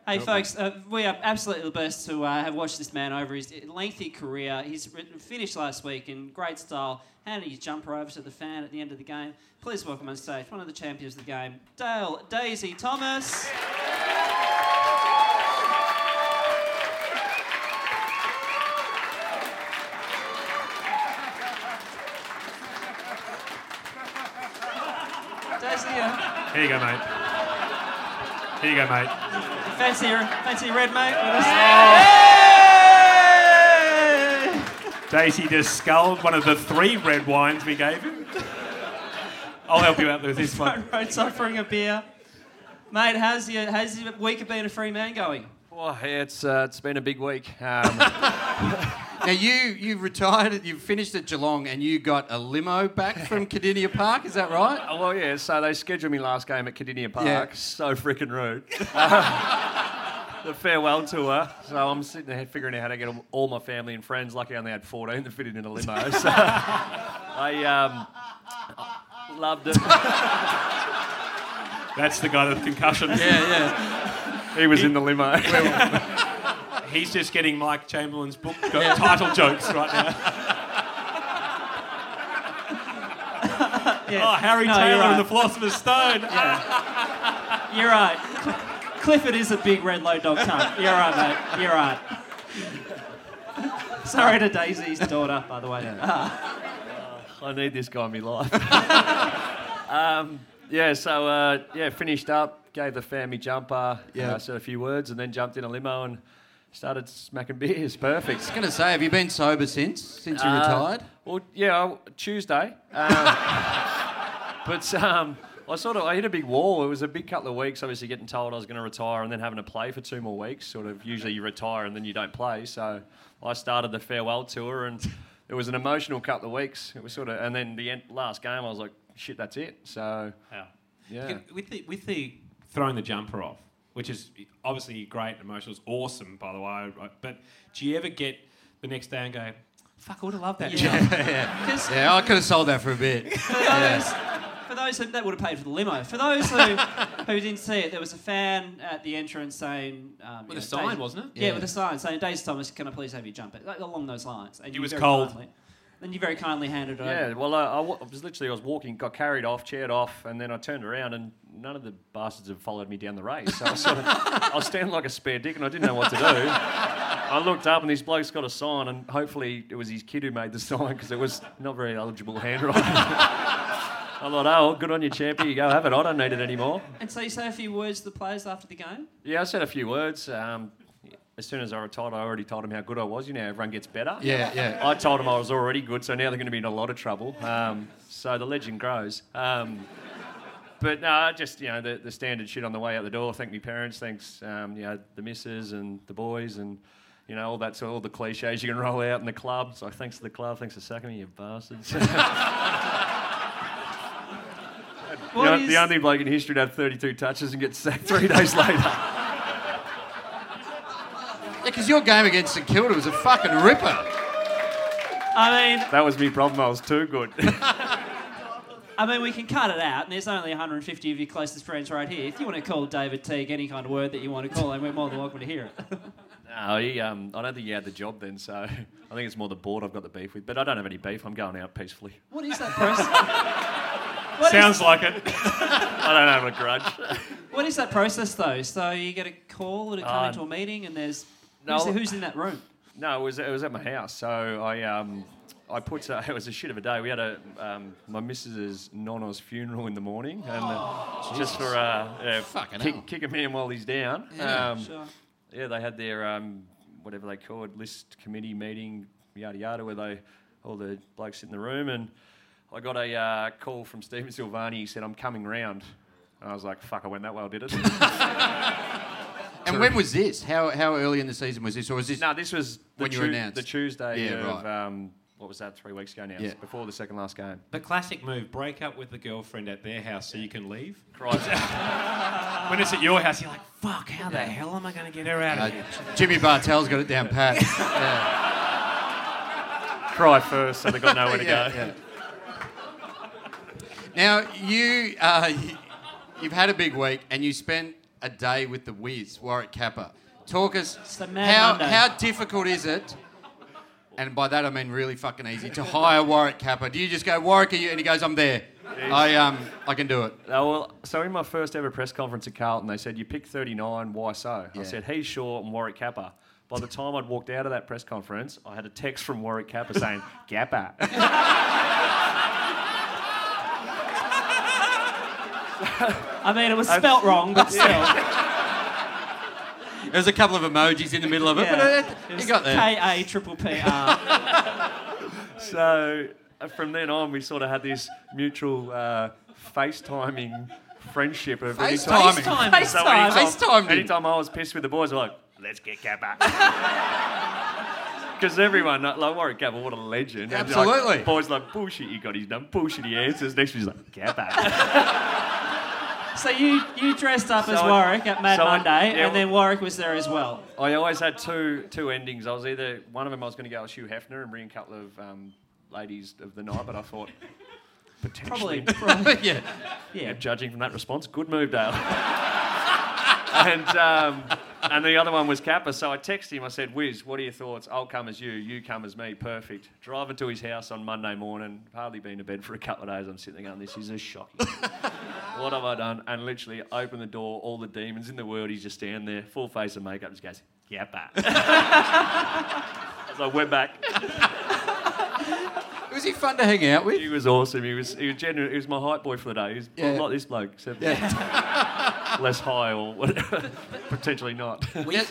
Hey, folks, we are absolutely the best to have watched this man over his lengthy career. He's finished last week in great style, handing his jumper over to the fan at the end of the game. Please welcome on stage one of the champions of the game, Dale Daisy Thomas. Daisy, here you go, mate. Here you go, mate. Fancy red, mate. With us. Oh. Hey! Daisy just sculled one of the 3 red wines we gave him. I'll help you out with this one. Road's offering a beer. Mate, how's your week of being a free man going? Oh, yeah, it's been a big week. Now, you retired, you finished at Geelong and you got a limo back from Cardinia Park, is that right? Oh, well, yeah, so they scheduled me last game at Cardinia Park. Yeah. So freaking rude. The farewell tour. So I'm sitting there figuring out how to get all my family and friends. Lucky I only had 14 to fit in a limo. So I loved it. That's the guy with concussions. Yeah. He was in the limo. He's just getting Mike Chamberlain's book title jokes right now. Yeah. Oh, Harry Taylor right. And the Philosopher's Stone. Yeah. You're right. Clifford is a big red low dog tongue. You're right, mate. You're right. Sorry to Daisy's daughter, by the way. Yeah. I need this guy in my life. So finished up, gave the family jumper, said a few words, and then jumped in a limo and started smacking beers. Perfect. I was going to say, have you been sober since you retired? Well, yeah, Tuesday. But I hit a big wall. It was a big couple of weeks, obviously getting told I was going to retire and then having to play for 2 more weeks. Sort of usually you retire and then you don't play. So I started the farewell tour and it was an emotional couple of weeks. It was sort of, and then the last game I was like, shit, that's it. So, yeah. With the throwing the jumper off, which is obviously great, emotional, it's awesome, by the way. Right? But do you ever get the next day and go, fuck, I would have loved that jumper. Yeah, I could have sold that for a bit. That would have paid for the limo. For those who didn't see it, there was a fan at the entrance saying... with a sign, wasn't it? Yeah, with a sign saying, Daisy Thomas, can I please have your jumper? Like, along those lines. And it was cold. Then you very kindly handed it over. Yeah, well, I was walking, got carried off, cheered off, and then I turned around and none of the bastards had followed me down the race. So I was standing like a spare dick and I didn't know what to do. I looked up and this bloke's got a sign and hopefully it was his kid who made the sign because it was not very eligible handwriting. I thought, oh, good on you, champion. You go have it. I don't need it anymore. And so you said a few words to the players after the game? Yeah, I said a few words. As soon as I retired, I already told them how good I was. You know, everyone gets better. Yeah. I told them I was already good, so now they're going to be in a lot of trouble. So the legend grows. The standard shit on the way out the door. Thank me parents. Thanks, the missus and the boys and... You know, all that, so all the cliches you can roll out in the club. So thanks to the club, thanks for sacking me, you bastards. You know, the only bloke in history to have 32 touches and get sacked 3 days later. Yeah, because your game against St Kilda was a fucking ripper. I mean... That was me problem, I was too good. I mean, we can cut it out, and there's only 150 of your closest friends right here. If you want to call David Teague any kind of word that you want to call him, we're more than welcome to hear it. No, I don't think you had the job then, so I think it's more the board I've got the beef with. But I don't have any beef, I'm going out peacefully. What is that person... Sounds like it. I don't have a grudge. What is that process, though? So you get a call to come into a meeting and there's... Who's in that room? No, it was at my house. So I put... it was a shit of a day. We had my missus's nonna's funeral in the morning. And just for... kick a man while he's down. Yeah, sure. Yeah, they had their, whatever they called, list committee meeting, yada yada, where all the blokes sit in the room and... I got a call from Stephen Silvani. He said, I'm coming round. And I was like, fuck, I went that well, did it? And when was this? How early in the season was this? Or was this... No, this was the Tuesday of... what was that, 3 weeks ago now? Yeah. Before the second last game. The classic move, break up with the girlfriend at their house so you can leave. When it's at your house, you're like, fuck, how the hell am I going to get her out of here? Jimmy Bartell's got it down pat. Cry first so they've got nowhere to go. Yeah. Now, you've had a big week and you spent a day with the Wiz, Warwick Kappa. Talk us, how difficult is it, and by that I mean really fucking easy, to hire Warwick Kappa? Do you just go, Warwick, are you? And he goes, I'm there. Yes. I can do it. So in my first ever press conference at Carlton, they said, you picked 39, why so? Yeah. I said, he's short and Warwick Kappa. By the time I'd walked out of that press conference, I had a text from Warwick Kappa saying, Gappa. I mean, it was spelt wrong, but still. There was a couple of emojis in the middle of it, but you got there. KAPPR. So from then on, we sort of had this mutual FaceTiming friendship of FaceTiming. Anytime I was pissed with the boys, I was like, let's get KAPPR. Because everyone, like Warwick Capel, what a legend. Absolutely. And like, boys like, bullshit, you got his done, bullshit, he answers. Next week's like, KAPPR. So you dressed up as Warwick at Mad Monday, and then Warwick was there as well. I always had two endings. I was either, one of them I was going to go with Hugh Hefner and bring a couple of ladies of the night, but I thought, potentially. Probably. Yeah. Judging from that response, good move, Dale. And the other one was KAPPR, so I texted him, I said, Wiz, what are your thoughts? I'll come as you, you come as me, perfect. Driving to his house on Monday morning, hardly been to bed for a couple of days, I'm sitting there going, this is a shocking. What have I done? And literally, open the door, all the demons in the world, he's just standing there, full face of makeup, just goes, KAPPR. I was like, we're back. Was he fun to hang out with? He was awesome, he was genuine, he was my hype boy for the day, he was not like this bloke, except... less high or whatever, potentially not. We had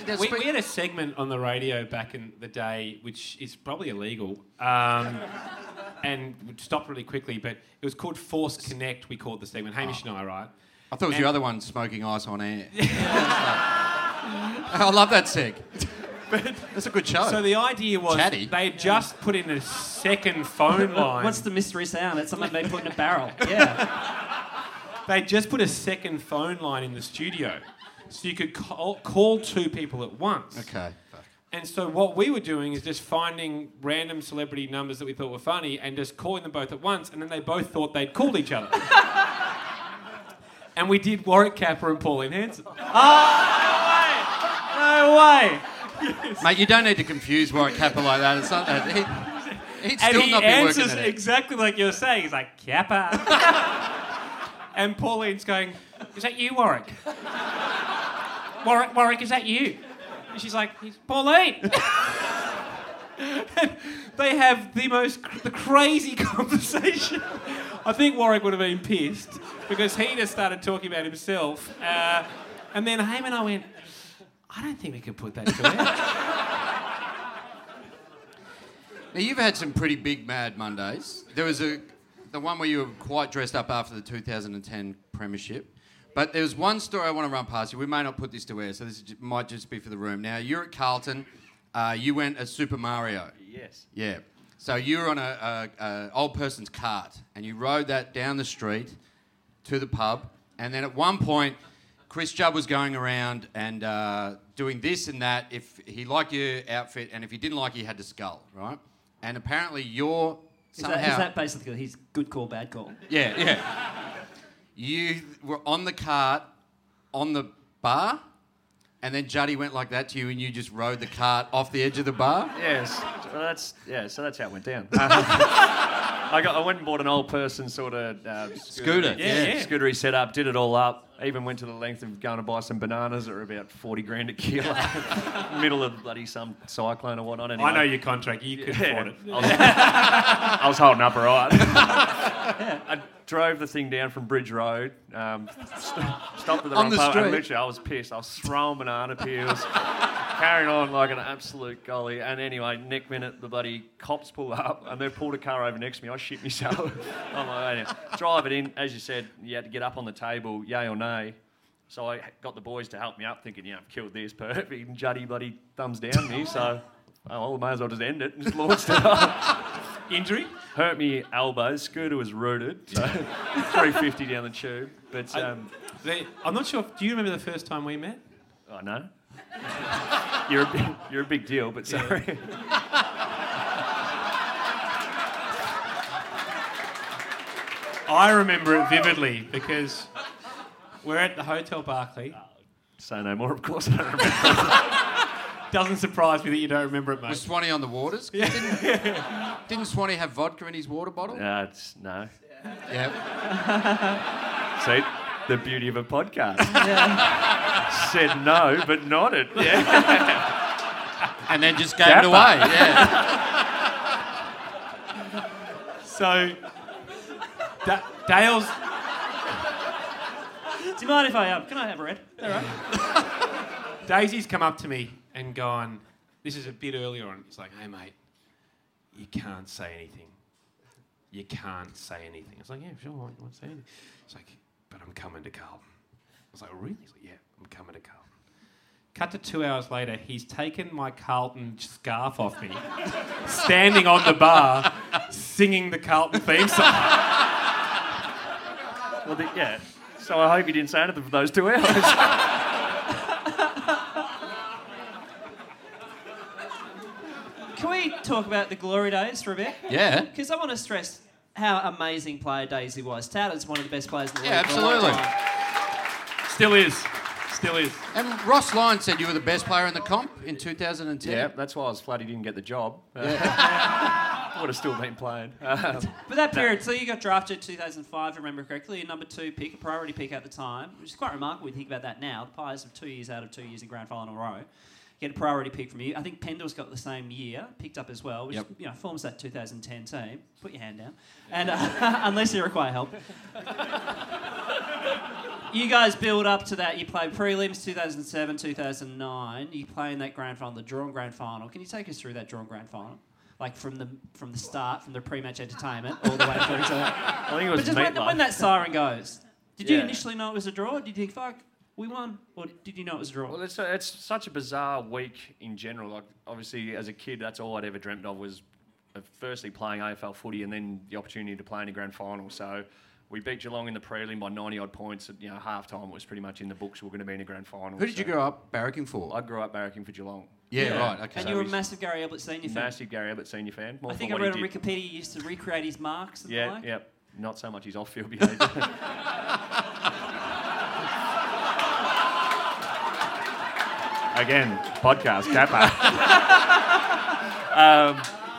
a segment on the radio back in the day, which is probably illegal, and stopped really quickly, but it was called Force Connect, we called the segment, Hamish and I, right? I thought it was your other one, Smoking Ice on Air. I love that seg. That's a good show. So the idea was they had just put in a second phone line. What's the mystery sound? It's something they put in a barrel. Yeah. They just put a second phone line in the studio so you could call two people at once. Okay. And so what we were doing is just finding random celebrity numbers that we thought were funny and just calling them both at once, and then they both thought they'd called each other. And we did Warwick Capper and Pauline Hanson. Oh, no way! Yes. Mate, you don't need to confuse Warwick Capper like that. It's not that. He'd still not be working at it. And he answers exactly like you're saying. He's like, KAPPR. And Pauline's going, is that you, Warwick? Warwick, is that you? And she's like, it's Pauline! And they have the most crazy conversation. I think Warwick would have been pissed because he just started talking about himself. And then Hamish and I went, I don't think we can put that to it. Now, you've had some pretty big Mad Mondays. There was the one where you were quite dressed up after the 2010 premiership. But there's one story I want to run past you. We may not put this to air, so this might just be for the room. Now, you're at Carlton. You went as Super Mario. Yes. Yeah. So you were on a old person's cart, and you rode that down the street to the pub. And then at one point, Chris Judd was going around and doing this and that. If he liked your outfit, and if he didn't like it, he had to scull, right? And apparently your... Is that basically his good call, bad call? Yeah. You were on the cart, on the bar, and then Juddy went like that to you and you just rode the cart off the edge of the bar? Yes. So that's how it went down. I went and bought an old person sort of... scooter. Yeah. Scootery set up, did it all up. Even went to the length of going to buy some bananas that were about 40 grand a kilo. Middle of bloody some cyclone or whatnot. Anyway. I know your contract. You could afford it. I was holding up all right. I drove the thing down from Bridge Road. Stopped at the wrong pub. And literally, I was pissed. I was throwing banana peels. Carrying on like an absolute golly. And anyway, next minute, the bloody cops pull up and they pulled a car over next to me. I shit myself. I'm like, anyway, drive it in. As you said, you had to get up on the table, yay or nay. So I got the boys to help me up, thinking, I've killed this, perfect. And Juddy bloody thumbs down me. So I may as well just end it and just launched it up. Injury? Hurt me elbow. Scooter was rooted. So 350 down the tube. But I'm not sure. Do you remember the first time we met? Oh, no. You're a big deal, but sorry. I remember it vividly because we're at the Hotel Barclay. Say no more, of course I don't remember it. Doesn't surprise me that you don't remember it, mate. Was Swanee on the waters? Yeah. Didn't Swanee have vodka in his water bottle? No. Yeah. See, the beauty of a podcast. Said no, but nodded. Yeah. And then just gave it away. Yeah. So, Dale's... Do you mind if I... Can I have a red? All right. Daisy's come up to me and gone, this is a bit earlier on. It's like, hey, mate, you can't say anything. You can't say anything. I was like, yeah, sure, I won't say anything. It's like, but I'm coming to Carlton. I was like, really? He's like, yeah, I'm coming to Carlton. Cut to 2 hours later, he's taken my Carlton scarf off me, standing on the bar, singing the Carlton theme song. Well, yeah. So I hope you didn't say anything for those 2 hours. Can we talk about the glory days for a bit? Yeah. Because I want to stress how amazing player Daisy was. Towler's one of the best players in the league. Yeah, absolutely. Still is. Still is. And Ross Lyon said you were the best player in the comp in 2010. Yeah, that's why I was flattered he didn't get the job. I would have still been playing. But that period, so you got drafted in 2005, if I remember correctly, your number two pick, a priority pick at the time, which is quite remarkable when you think about that now. The Pies have 2 years out of 2 years in grand final row. Get a priority pick from you. I think Pendle's got the same year, picked up as well, which you know, forms that 2010 team. Put your hand down. And unless you require help. You guys build up to that. You play prelims 2007, 2009. You play in that grand final, the drawn grand final. Can you take us through that drawn grand final? Like from the start, from the pre-match entertainment all the way through to that. I think it was when that siren goes, did you initially know it was a draw? Did you think, fuck, we won? Or did you know it was a draw? Well, it's such a bizarre week in general. Like, obviously, as a kid, that's all I'd ever dreamt of was firstly playing AFL footy and then the opportunity to play in a grand final. So we beat Geelong in the prelim by 90-odd points. At, you know, half-time it was pretty much in the books. We were going to be in a grand final. Who did you grow up barracking for? I grew up barracking for Geelong. Yeah, right. Okay. And so you were a massive Gary Ablett Senior fan? Massive Gary Ablett Senior fan. I think I read on Wikipedia he used to recreate his marks and the like. Yeah, not so much his off-field behaviour. Again, podcast, Kappa.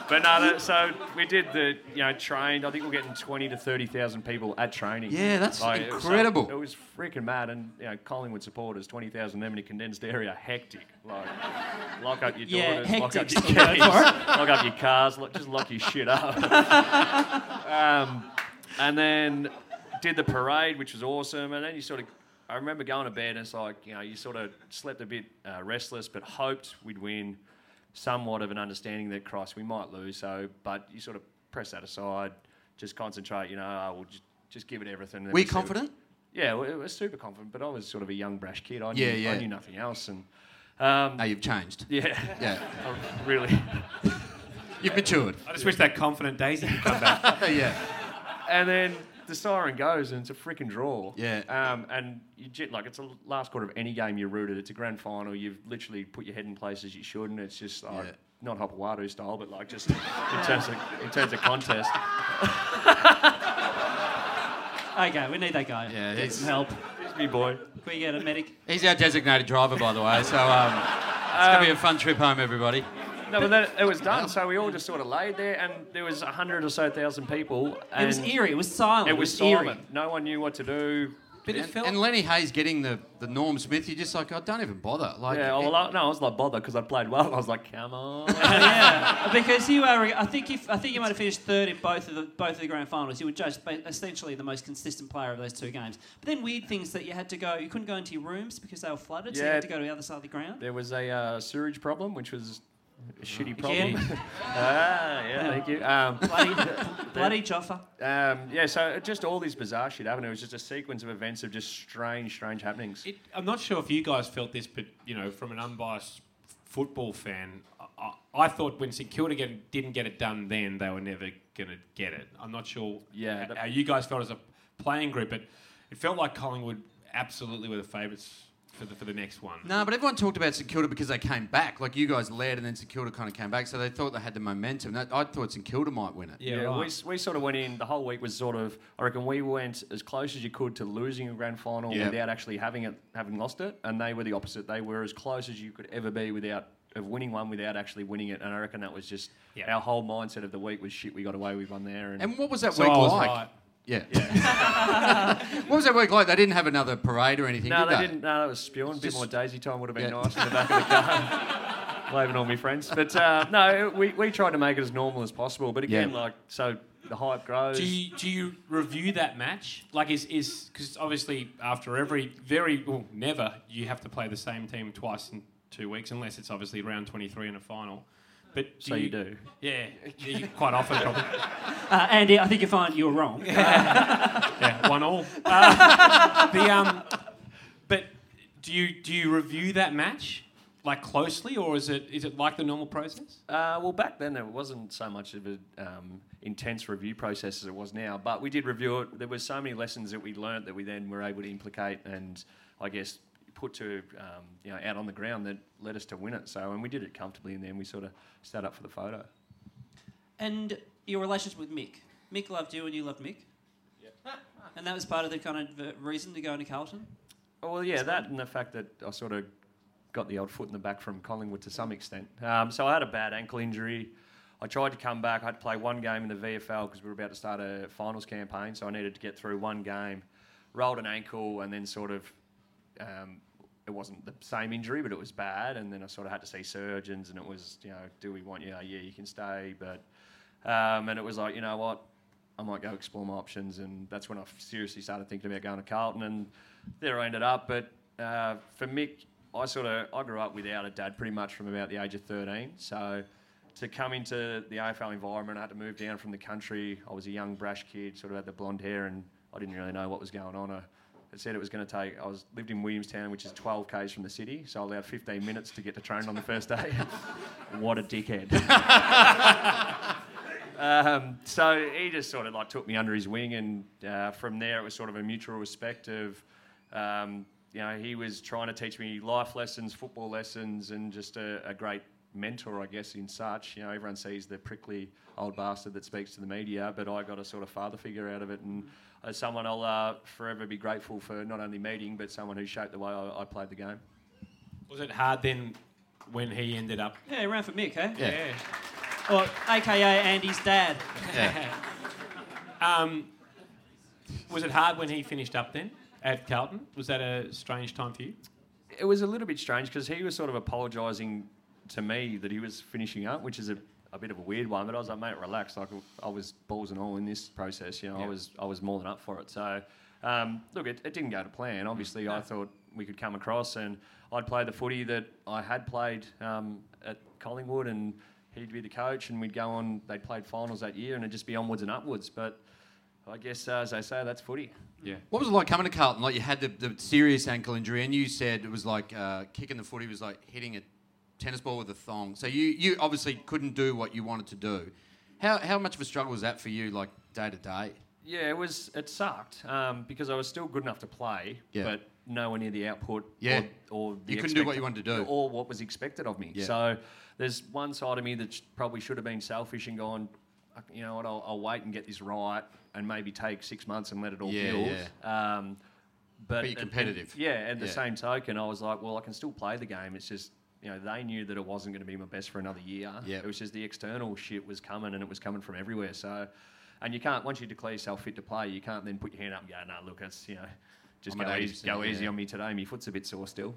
But no, so we did the, you know, trained. I think we're getting 20 to 30,000 people at training. Yeah, that's incredible. It was freaking mad. And, you know, Collingwood supporters, 20,000 them in a condensed area, hectic. Like, lock up your daughters, lock up your kids, lock up your cars, just lock your shit up. And then did the parade, which was awesome. And then you sort of, I remember going to bed and it's like, you know, you sort of slept a bit restless but hoped we'd win. Somewhat of an understanding that, Christ, we might lose, so, but you sort of press that aside, just concentrate, you know, we'll just give it everything. Were you confident? Yeah, well, I was super confident, but I was sort of a young, brash kid. I knew nothing else. And now you've changed. Yeah. Really. You've matured. I just wish that confident Daisy could come back. Yeah. And then the siren goes and it's a freaking draw. Yeah. And you, like, it's the last quarter of any game you're rooted. It's a grand final. You've literally put your head in places you shouldn't. It's just like, not Hopawadu style, but like just in terms of contest. Okay, we need that guy. Yeah, get some help. He's me boy. Can we get a medic? He's our designated driver, by the way. So it's gonna be a fun trip home, everybody. No, but then it was done, so we all just sort of laid there, and there was 100,000 or so people. And it was eerie. It was silent. It was silent. No one knew what to do. But it felt... And Lenny Hayes getting the Norm Smith, you're just like, oh, don't even bother. Like, I was like, bother, because I played well. I was like, come on. Yeah, because you were, I think you might have finished third in both of the grand finals. You were judged essentially the most consistent player of those two games. But then weird things that you couldn't go into your rooms because they were flooded, so you had to go to the other side of the ground. There was a sewerage problem, which was... A shitty problem. Thank you. Bloody Joffa. So just all this bizarre shit happened. It was just a sequence of events of just strange happenings. I'm not sure if you guys felt this, but, you know, from an unbiased football fan, I thought when St Kilda didn't get it done then, they were never going to get it. I'm not sure how you guys felt as a playing group, but it felt like Collingwood absolutely were the favourites for the next one. No, but everyone talked about St Kilda because they came back. Like, you guys led and then St Kilda kind of came back, so they thought they had the momentum. I thought St Kilda might win it. Yeah, right. we sort of went in, the whole week was sort of, I reckon we went as close as you could to losing a grand final without actually having lost it, and they were the opposite. They were as close as you could ever be of winning one without actually winning it, and I reckon that was just our whole mindset of the week was, shit, we got away with one there. And what was that week like? Right. Yeah. What was that work like? They didn't have another parade or anything, did they? No, they didn't. No, that was spewing. A bit more Daisy time would have been nice in the back of the car. blaming all my friends. But no, we try to make it as normal as possible. But again, like, so the hype grows. Do you review that match? Like, is because obviously after every never you have to play the same team twice in 2 weeks unless it's obviously round 23 in a final. But do you do? Yeah, quite often probably. Andy, I think you find you're wrong. Yeah, 1-1 but do you review that match like closely, or is it like the normal process? Well, back then there wasn't so much of an intense review process as it was now. But we did review it. There were so many lessons that we learnt that we then were able to implicate and I guess put to out on the ground that led us to win it. So, and we did it comfortably, and then we sort of sat up for the photo. And your relationship with Mick. Mick loved you, and you loved Mick. Yeah. And that was part of the kind of reason to go into Carlton. Oh, well, yeah, that's that fun. And the fact that I sort of got the old foot in the back from Collingwood to some extent. So I had a bad ankle injury. I tried to come back. I had to play one game in the VFL because we were about to start a finals campaign, so I needed to get through one game. Rolled an ankle and then sort of... it wasn't the same injury, but it was bad. And then I sort of had to see surgeons and it was, do we want you? Yeah, you can stay. But and it was like, you know what? I might go explore my options. And that's when I seriously started thinking about going to Carlton. And there I ended up. But for Mick, I grew up without a dad pretty much from about the age of 13. So to come into the AFL environment, I had to move down from the country. I was a young, brash kid, sort of had the blonde hair, and I didn't really know what was going on. It said it was going to take... I lived in Williamstown, which is 12 k's from the city, so I allowed 15 minutes to get to train on the first day. What a dickhead. So he just sort of like took me under his wing, and from there it was sort of a mutual respect of... he was trying to teach me life lessons, football lessons, and just a great mentor, I guess, in such. Everyone sees the prickly old bastard that speaks to the media, but I got a sort of father figure out of it, and... As someone I'll forever be grateful for, not only meeting, but someone who shaped the way I played the game. Was it hard then when he ended up? Yeah, around for Mick, eh? Yeah. Or AKA Andy's dad. Yeah. Was it hard when he finished up then at Carlton? Was that a strange time for you? It was a little bit strange because he was sort of apologising to me that he was finishing up, which is a bit of a weird one, but I was like, mate, relax. Like, I was balls and all in this process. I was more than up for it. So, look, it didn't go to plan. Obviously, I thought we could come across, and I'd play the footy that I had played at Collingwood, and he'd be the coach, and we'd go on. They played finals that year, and it'd just be onwards and upwards. But I guess, as they say, that's footy. Yeah. What was it like coming to Carlton? Like, you had the serious ankle injury, and you said it was like kicking the footy was like hitting a tennis ball with a thong. So you obviously couldn't do what you wanted to do. How much of a struggle was that for you, like, day to day? Yeah, it sucked because I was still good enough to play, but nowhere near the output or the... You couldn't do what you wanted to do. Or what was expected of me. Yeah. So there's one side of me that probably should have been selfish and gone, you know what, I'll wait and get this right and maybe take 6 months and let it all build. Yeah. But be competitive. At the same token, I was like, well, I can still play the game. It's just... they knew that it wasn't going to be my best for another year. Yep. It was just the external shit was coming, and it was coming from everywhere. So, and you can't, once you declare yourself fit to play, you can't then put your hand up and go, no, look, it's, just go easy on me today. My foot's a bit sore still.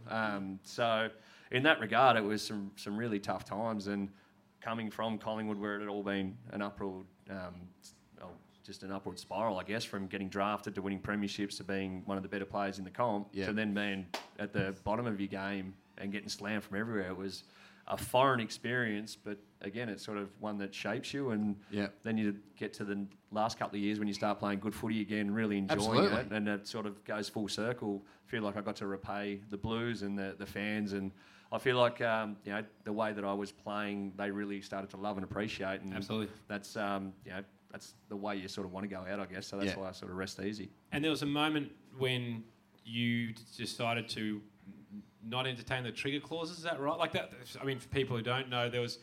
So in that regard, it was some really tough times. And coming from Collingwood, where it had all been an upward, just an upward spiral, I guess, from getting drafted to winning premierships to being one of the better players in the comp, to then being at the bottom of your game and getting slammed from everywhere. It was a foreign experience, but again, it's sort of one that shapes you, and then you get to the last couple of years when you start playing good footy again, really enjoying it, and it sort of goes full circle. I feel like I got to repay the Blues and the fans, and I feel like the way that I was playing, they really started to love and appreciate, and that's that's the way you sort of want to go out, I guess. So that's why I sort of rest easy. And there was a moment when you decided to not entertain the trigger clauses, is that right? Like that, I mean, for people who don't know, there was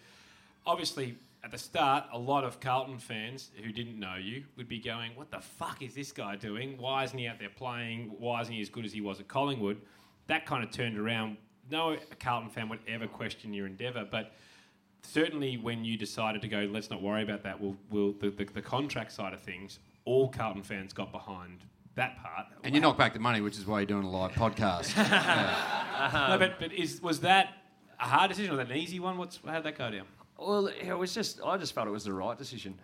obviously at the start a lot of Carlton fans who didn't know you would be going, what the fuck is this guy doing? Why isn't he out there playing? Why isn't he as good as he was at Collingwood? That kind of turned around. No Carlton fan would ever question your endeavour, but certainly when you decided to go, let's not worry about that, we'll the contract side of things, all Carlton fans got behind that part. And you knock back the money, which is why you're doing a live podcast. No, but was that a hard decision or was that an easy one? How'd that go down? Well, it was I just felt it was the right decision.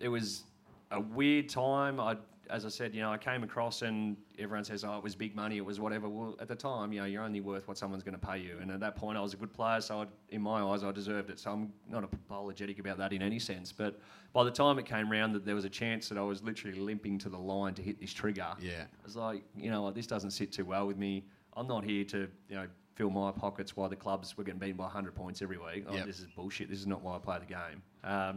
It was a weird time. As I said, I came across and everyone says, oh, it was big money, it was whatever. Well, at the time, you're only worth what someone's going to pay you. And at that point, I was a good player, so in my eyes, I deserved it. So I'm not apologetic about that in any sense. But by the time it came round that there was a chance that I was literally limping to the line to hit this trigger, I was like, this doesn't sit too well with me. I'm not here to, fill my pockets while the clubs were getting beaten by 100 points every week. This is bullshit. This is not why I play the game.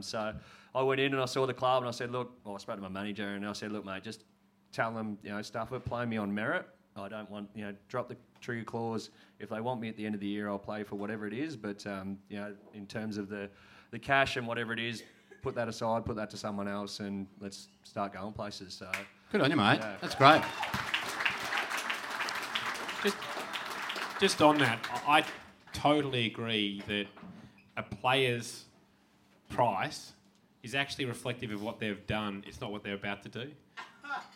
So I went in and I saw the club and I said, I spoke to my manager and I said, look, mate, just tell them, stuff it, play me on merit. I don't want, drop the trigger clause. If they want me at the end of the year, I'll play for whatever it is. But, in terms of the cash and whatever it is, put that aside, put that to someone else and let's start going places. So good on you, mate. That's great. Just on that, I totally agree that a player's price is actually reflective of what they've done. It's not what they're about to do.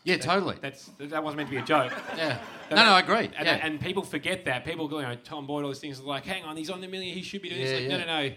Yeah, totally. That wasn't meant to be a joke. Yeah. No, I agree. And, and people forget that. People go, Tom Boyd, all these things are like, hang on, he's on the million, he should be doing this. No.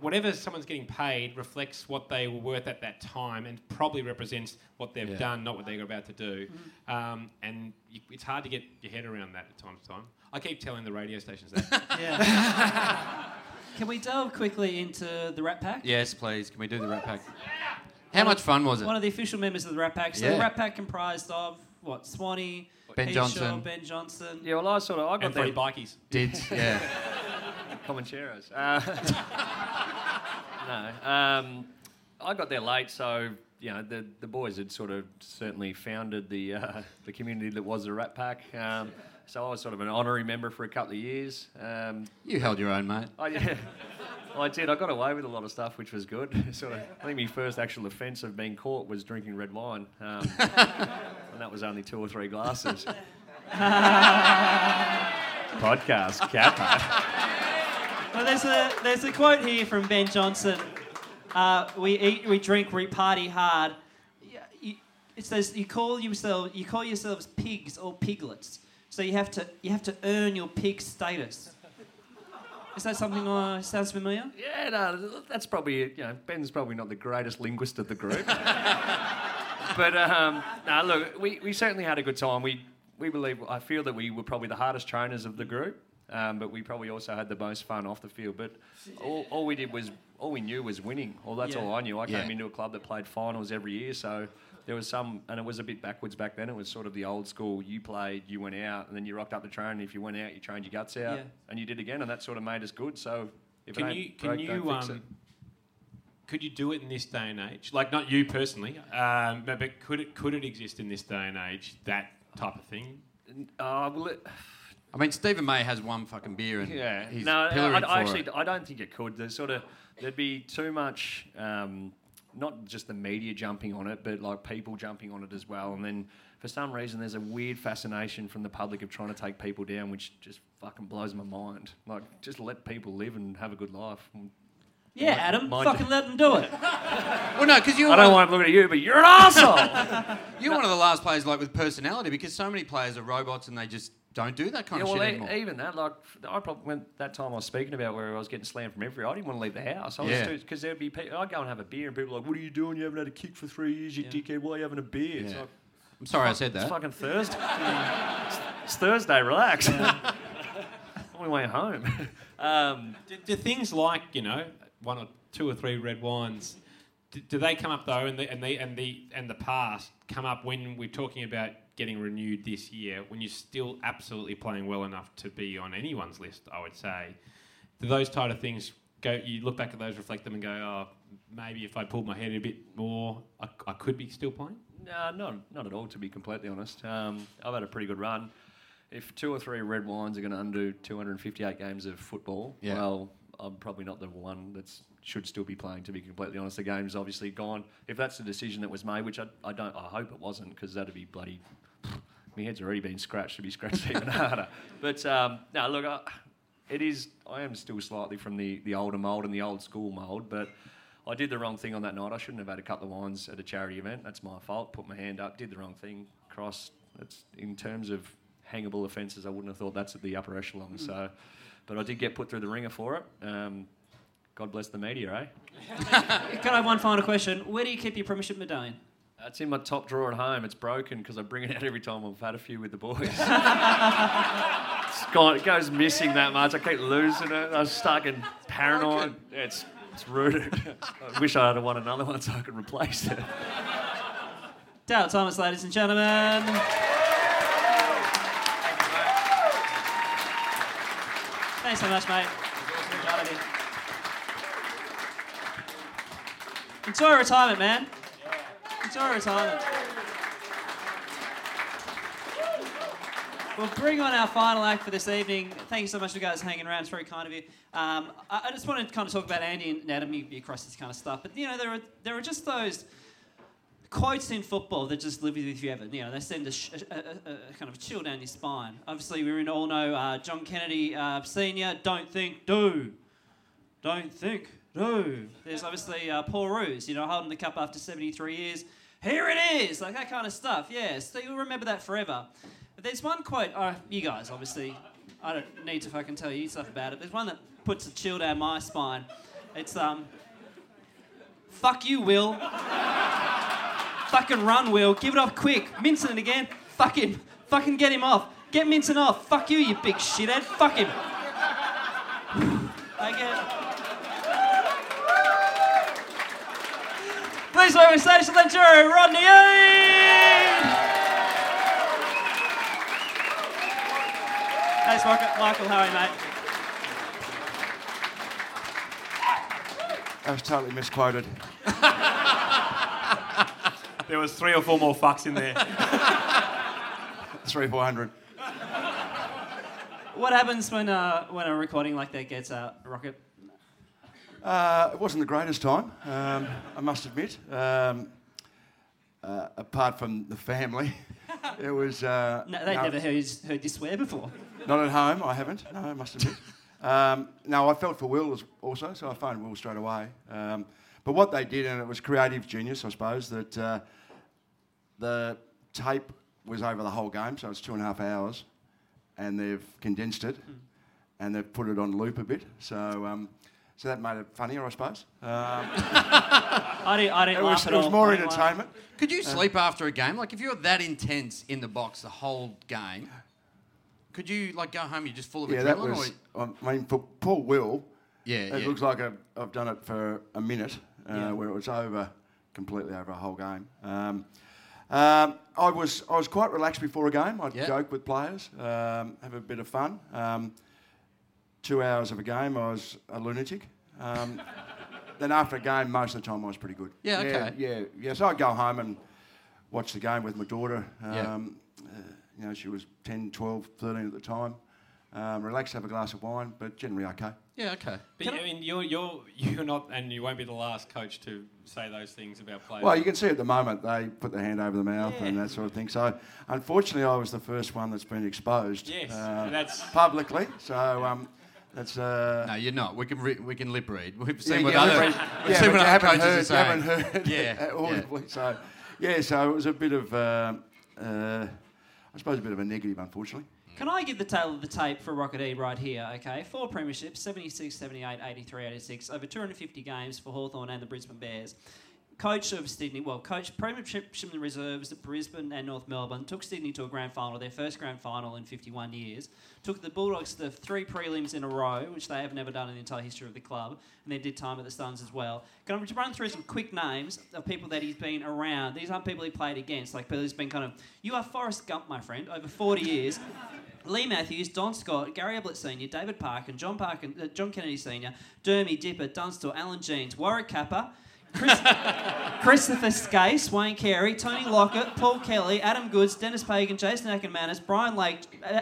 Whatever someone's getting paid reflects what they were worth at that time and probably represents what they've done, not what they're about to do. Mm-hmm. It's hard to get your head around that at time to time. I keep telling the radio stations that. Can we delve quickly into the Rat Pack? Yes, please. Can we do the Rat Pack? Yeah. How much fun was it? One of the official members of the Rat Pack. So the Rat Pack comprised of, Swanee, Ben Johnson. Yeah, well, I got three bikies. Dids, yeah. Comancheros. I got there late, so the boys had sort of certainly founded the community that was the Rat Pack. So I was sort of an honorary member for a couple of years. You held your own, mate. I did. I got away with a lot of stuff, which was good. I think my first actual offence of being caught was drinking red wine, and that was only 2 or 3 glasses. Podcast Kappa. Well, there's a quote here from Ben Johnson. We eat, we drink, we party hard. It says you call yourselves pigs or piglets, so you have to earn your pig status. Is that something sounds familiar? Yeah, no, that's probably Ben's probably not the greatest linguist of the group. But look, we certainly had a good time. I feel that we were probably the hardest trainers of the group. But we probably also had the most fun off the field. But all we did was, all we knew was winning. That's all I knew. I came into a club that played finals every year, so there was some, and it was a bit backwards back then. It was sort of the old school, you played, you went out, and then you rocked up the train, and if you went out, you trained your guts out, and you did again, and that sort of made us good. So if don't fix it. Could you do it in this day and age? Like, not you personally, but could it exist in this day and age, that type of thing? I mean, Stephen May has one fucking beer and he's pilloried for it. I don't think it could. There'd be too much, not just the media jumping on it, but like people jumping on it as well. And then for some reason, there's a weird fascination from the public of trying to take people down, which just fucking blows my mind. Like, just let people live and have a good life. Yeah, Adam, fucking let them do it. Well, no, because I don't want to look at you, but you're an arsehole. You're one of the last players like with personality, because so many players are robots and they just don't do that kind of shit anymore. Even that, like, I probably went that time I was speaking about where I was getting slammed from everywhere. I didn't want to leave the house. Because there'd be people, I'd go and have a beer and people were like, what are you doing? You haven't had a kick for 3 years, you dickhead. Why are you having a beer? Yeah. I'm sorry I said that. It's fucking Thursday. It's Thursday, relax. On my way home. Do things like, 1 or 2 or 3 red wines, do they come up though, and the past come up when we're talking about getting renewed this year, when you're still absolutely playing well enough to be on anyone's list, I would say? Do those type of things go, you look back at those, reflect them and go, maybe if I pulled my head a bit more, I could be still playing? No, not at all, to be completely honest. I've had a pretty good run. If 2 or 3 red wines are going to undo 258 games of football, well, I'm probably not the one that should still be playing, to be completely honest. The game's obviously gone. If that's the decision that was made, which I hope it wasn't, because that'd be bloody... My head's already been scratched. It'd be scratched even harder. But, look, I am still slightly from the older mould and the old school mould, but I did the wrong thing on that night. I shouldn't have had a couple of wines at a charity event. That's my fault. Put my hand up, did the wrong thing, crossed. In terms of hangable offences, I wouldn't have thought that's at the upper echelon, so... But I did get put through the ringer for it. God bless the media, eh? Can I have one final question? Where do you keep your premiership medallion? It's in my top drawer at home. It's broken because I bring it out every time I've had a few with the boys. It's gone. It goes missing that much. I keep losing it. I'm stuck in paranoid. It's rooted. I wish I had won another one so I could replace it. Dale Thomas, ladies and gentlemen. Thanks so much, mate. Enjoy retirement, man. Enjoy retirement. We'll bring on our final act for this evening. Thank you so much for you guys hanging around. It's very kind of you. I just wanted to kind of talk about Andy and anatomy across this kind of stuff. But, you know, there are just those quotes in football that just live with you ever. You know, they send a kind of chill down your spine. Obviously, we all know John Kennedy Sr., don't think, do. Don't think. No. There's obviously Paul Roos, you know, holding the cup after 73 years. Here it is! Like that kind of stuff, yeah. So you'll remember that forever. But there's one quote, you guys obviously, I don't need to fucking tell you stuff about it. There's one that puts a chill down my spine. It's, fuck you, Will. Fucking run, Will. Give it off quick. Minson it again. Fuck him. Fucking get him off. Get Minson off. Fuck you, you big shithead. Fuck him. I get it. Please welcome stage to the jury, Rodney Eade! Thanks, Michael. How are you, mate? I was totally misquoted. There was 3 or 4 more fucks in there. 300 or 400. What happens when a recording like that gets rocket? It wasn't the greatest time, I must admit. Apart from the family, it was... No, never heard you swear before. Not at home, I haven't. No, I must admit. No, I felt for Will also, so I phoned Will straight away. But what they did, and it was creative genius, I suppose, that the tape was over the whole game, so it's 2.5 hours, and they've condensed it, and they've put it on loop a bit, so... So that made it funnier, I suppose. I didn't laugh at all. It was more entertainment. Could you sleep after a game? Like, if you were that intense in the box the whole game, could you, like, go home, you're just full of adrenaline? Yeah, that was... Or? I mean, for poor Will, it looks like I've done it for a minute, where it was over, completely over a whole game. I was quite relaxed before a game. I'd joke with players, have a bit of fun. 2 hours of a game, I was a lunatic. Then after a game, most of the time I was pretty good. Yeah, okay. Yeah. So I'd go home and watch the game with my daughter. You know, she was 10, 12, 13 at the time. Relax, have a glass of wine, but generally okay. Yeah, okay. But I mean, you're not, and you won't be the last coach to say those things about players. Well, you can see at the moment they put their hand over the mouth and that sort of thing. So, unfortunately, I was the first one that's been exposed. Yes, that's publicly. So. No, you're not. We can lip read. We've seen what other coaches are saying. You haven't heard. Audibly. So it was a bit of, I suppose, a bit of a negative, unfortunately. Can I give the tale of the tape for Rocket E right here, okay? 4 premierships, 76, 78, 83, 86, over 250 games for Hawthorn and the Brisbane Bears. Coach of Sydney, premiership in reserves at Brisbane and North Melbourne, took Sydney to a grand final, their first grand final in 51 years, took the Bulldogs to 3 prelims in a row, which they have never done in the entire history of the club, and then did time at the Suns as well. Can I run through some quick names of people that he's been around? These aren't people he played against, like people he's been kind of, you are Forrest Gump, my friend, over 40 years. Lee Matthews, Don Scott, Gary Ablett Sr., David Parkin, John Kennedy Sr., Dermy, Dipper, Dunstall, Alan Jeans, Warwick Kappa, Christopher Skase, Wayne Carey, Tony Lockett, Paul Kelly, Adam Goods, Dennis Pagan, Jason Ackermanis, Brian Lake,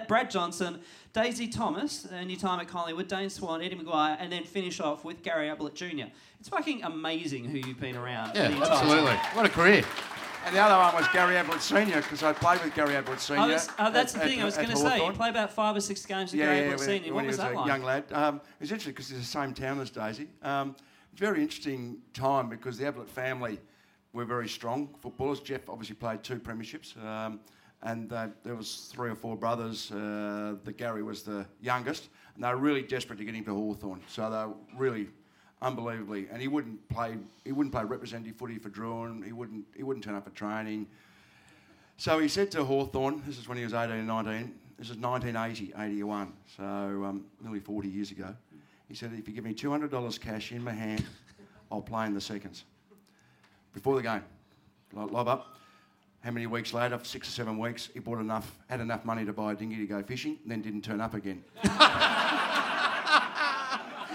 Brad Johnson, Daisy Thomas, and your time at Collingwood, Dane Swan, Eddie Maguire, and then finish off with Gary Ablett Jr. It's fucking amazing who you've been around. Yeah, absolutely. What a career. And the other one was Gary Ablett Sr., because I played with Gary Ablett Sr. That's the thing I was going to say. You played about 5 or 6 games with Gary Ablett Sr. What was that like? Young lad. It was interesting because he's the same town as Daisy. Very interesting time because the Ablett family were very strong footballers. Jeff obviously played 2 premierships, and there was 3 or 4 brothers. The Gary was the youngest, And they were really desperate to get him to Hawthorn. So they were really unbelievably, and he wouldn't play representative footy for Druin. He wouldn't turn up for training. So he said to Hawthorn, this is when he was 18 and 19, this is 1980, 81, so nearly 40 years ago, he said, if you give me $200 cash in my hand, I'll play in the seconds. Before the game, lob up. How many weeks later, 6 or 7 weeks, he bought enough, had enough money to buy a dinghy to go fishing, then didn't turn up again.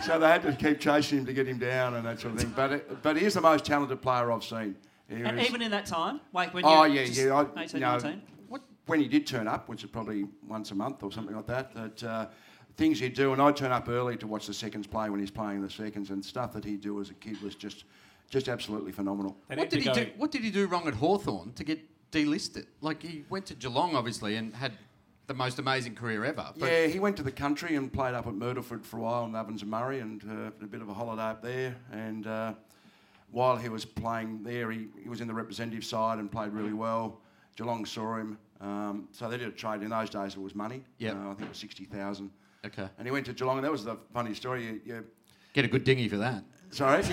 So they had to keep chasing him to get him down and that sort of thing. But he is the most talented player I've seen. And even in that time? Like when when he did turn up, which is probably once a month or something like that, things he'd do, and I'd turn up early to watch the seconds play when he's playing the seconds, and stuff that he'd do as a kid was just absolutely phenomenal. What did he do wrong at Hawthorn to get delisted? Like, he went to Geelong, obviously, and had the most amazing career ever. Yeah, he went to the country and played up at Murderford for a while in Ovens and Murray, and a bit of a holiday up there, and... while he was playing there, he was in the representative side and played really well. Geelong saw him. So they did a trade. In those days, it was money. Yeah, I think it was 60,000. Okay. And he went to Geelong, and that was the funny story. You get a good dinghy for that. Sorry?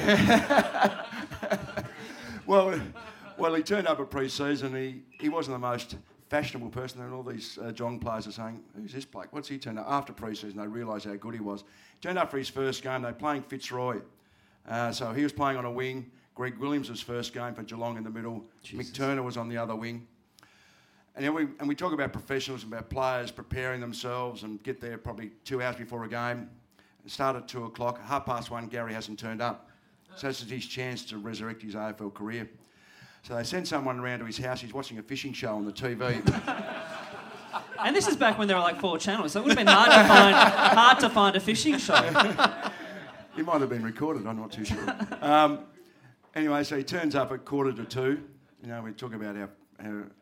Well, he turned up at pre-season. He wasn't the most fashionable person, and all these Geelong players are saying, who's this bloke? What's he turned up? After pre-season, they realised how good he was. Turned up for his first game. They were playing Fitzroy. So he was playing on a wing. Greg Williams was first game for Geelong in the middle. Jesus. Mick Turner was on the other wing. And then we talk about professionals, about players preparing themselves and get there probably 2 hours before a game. It started at 2:00, 1:30, Gary hasn't turned up. So this is his chance to resurrect his AFL career. So they send someone around to his house. He's watching a fishing show on the TV. And this is back when there were like 4 channels, so it would have been hard to find a fishing show. It might have been recorded, I'm not too sure. Anyway, so he turns up at 1:45. You know, we talk about our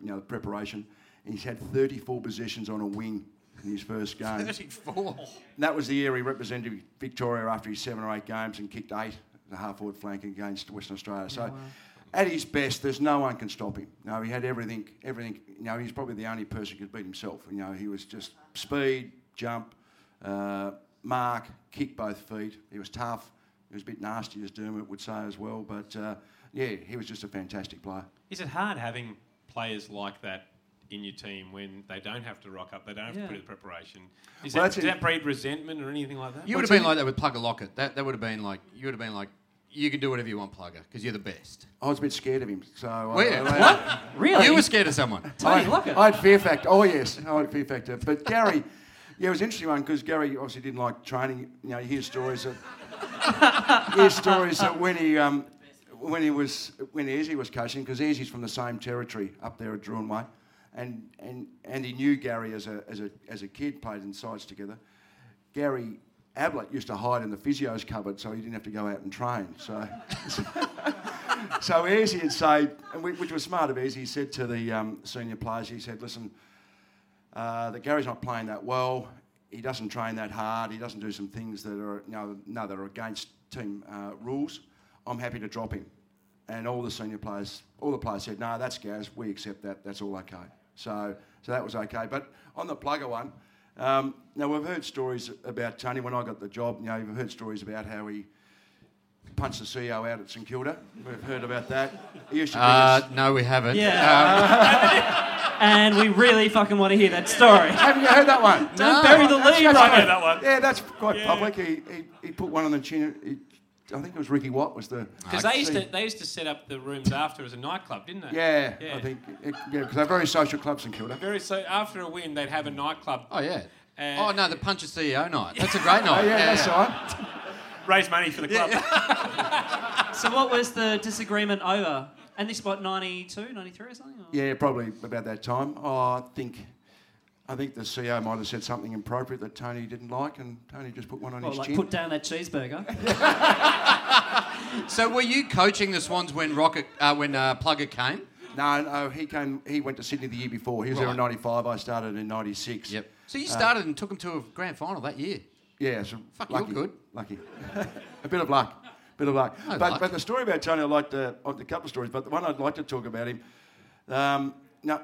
the preparation. And he's had 34 possessions on a wing in his first game. 34? And that was the year he represented Victoria after his 7 or 8 games and kicked 8 at the half-forward flank against Western Australia. So, at his best, there's no one can stop him. No, he had everything. You know, he's probably the only person who could beat himself. You know, he was just speed, jump, mark, kick both feet. He was tough. He was a bit nasty, as Dermot would say as well. But, he was just a fantastic player. Is it hard having players like that in your team when they don't have to rock up, they don't have to put in the preparation? Does that breed resentment or anything like that? You would have been like that with Plugger Lockett. That would have been like... You would have been like, you can do whatever you want, Plugger, because you're the best. I was a bit scared of him. So what? Really? You were scared of someone? Tony Lockett. I had fear factor. Oh, yes. I had fear factor. But Gary... Yeah, it was an interesting one because Gary obviously didn't like training. You know, you hear stories that when Ezzy was coaching, because Ezzy's from the same territory up there at Druin Way, and he knew Gary as a kid, played in sides together. Gary Ablett used to hide in the physio's cupboard so he didn't have to go out and train. So Ezzy had said, which was smart of Ezzy, he said to the senior players, he said, listen. That Gary's not playing that well. He doesn't train that hard. He doesn't do some things that are that are against team rules. I'm happy to drop him. And all the players said, no, that's Gaz. We accept that. That's all okay. So that was okay. But on the Plugger one, now we've heard stories about Tony. When I got the job, you've heard stories about how he punched the CEO out at St Kilda. We've heard about that. He used to no, we haven't. Yeah. And we really fucking want to hear that story. Haven't you heard that one? Don't bury the lead, right? I heard that one. Yeah, that's quite public. He put one on the chin. I think it was Ricky Watt was the... Because they used to set up the rooms after as a nightclub, didn't they? Yeah. I think... because they're very social clubs in Kilda. After a win, they'd have a nightclub. Oh, yeah. The Punch a CEO night. That's a great night. Oh, yeah, that's right. Raise money for the club. Yeah. So what was the disagreement over... And this about 92, 93 or something? Or? Yeah, probably about that time. Oh, I think the CEO might have said something inappropriate that Tony didn't like, and Tony just put one on his chin. Put down that cheeseburger. So were you coaching the Swans when Plugger came? No, he came. He went to Sydney the year before. He was there in 95. I started in 96. Yep. So you started and took him to a grand final that year. Yeah. So lucky, you're good. Lucky. A bit of luck. But the story about Tony, I liked a couple of stories, but the one I'd like to talk about him, now,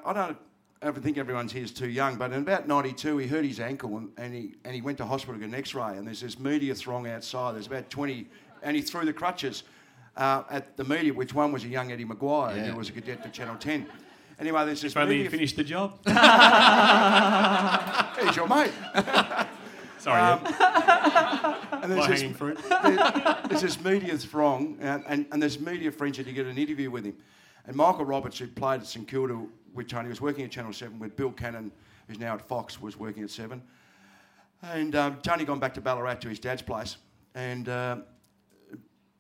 I don't I don't think everyone's here is too young, but in about 92, he hurt his ankle and he went to hospital to get an x-ray, and there's this media throng outside. There's about 20, and he threw the crutches at the media, which one was a young Eddie Maguire, who was a cadet for Channel 10. Anyway, there's this media... If only he finished the job. He's your mate. Sorry. And there's hanging fruit. There's this media throng, and there's media friends that you get an interview with him. And Michael Roberts, who played at St Kilda with Tony, was working at Channel 7 with Bill Cannon, who's now at Fox, was working at 7. And Tony gone back to Ballarat to his dad's place. And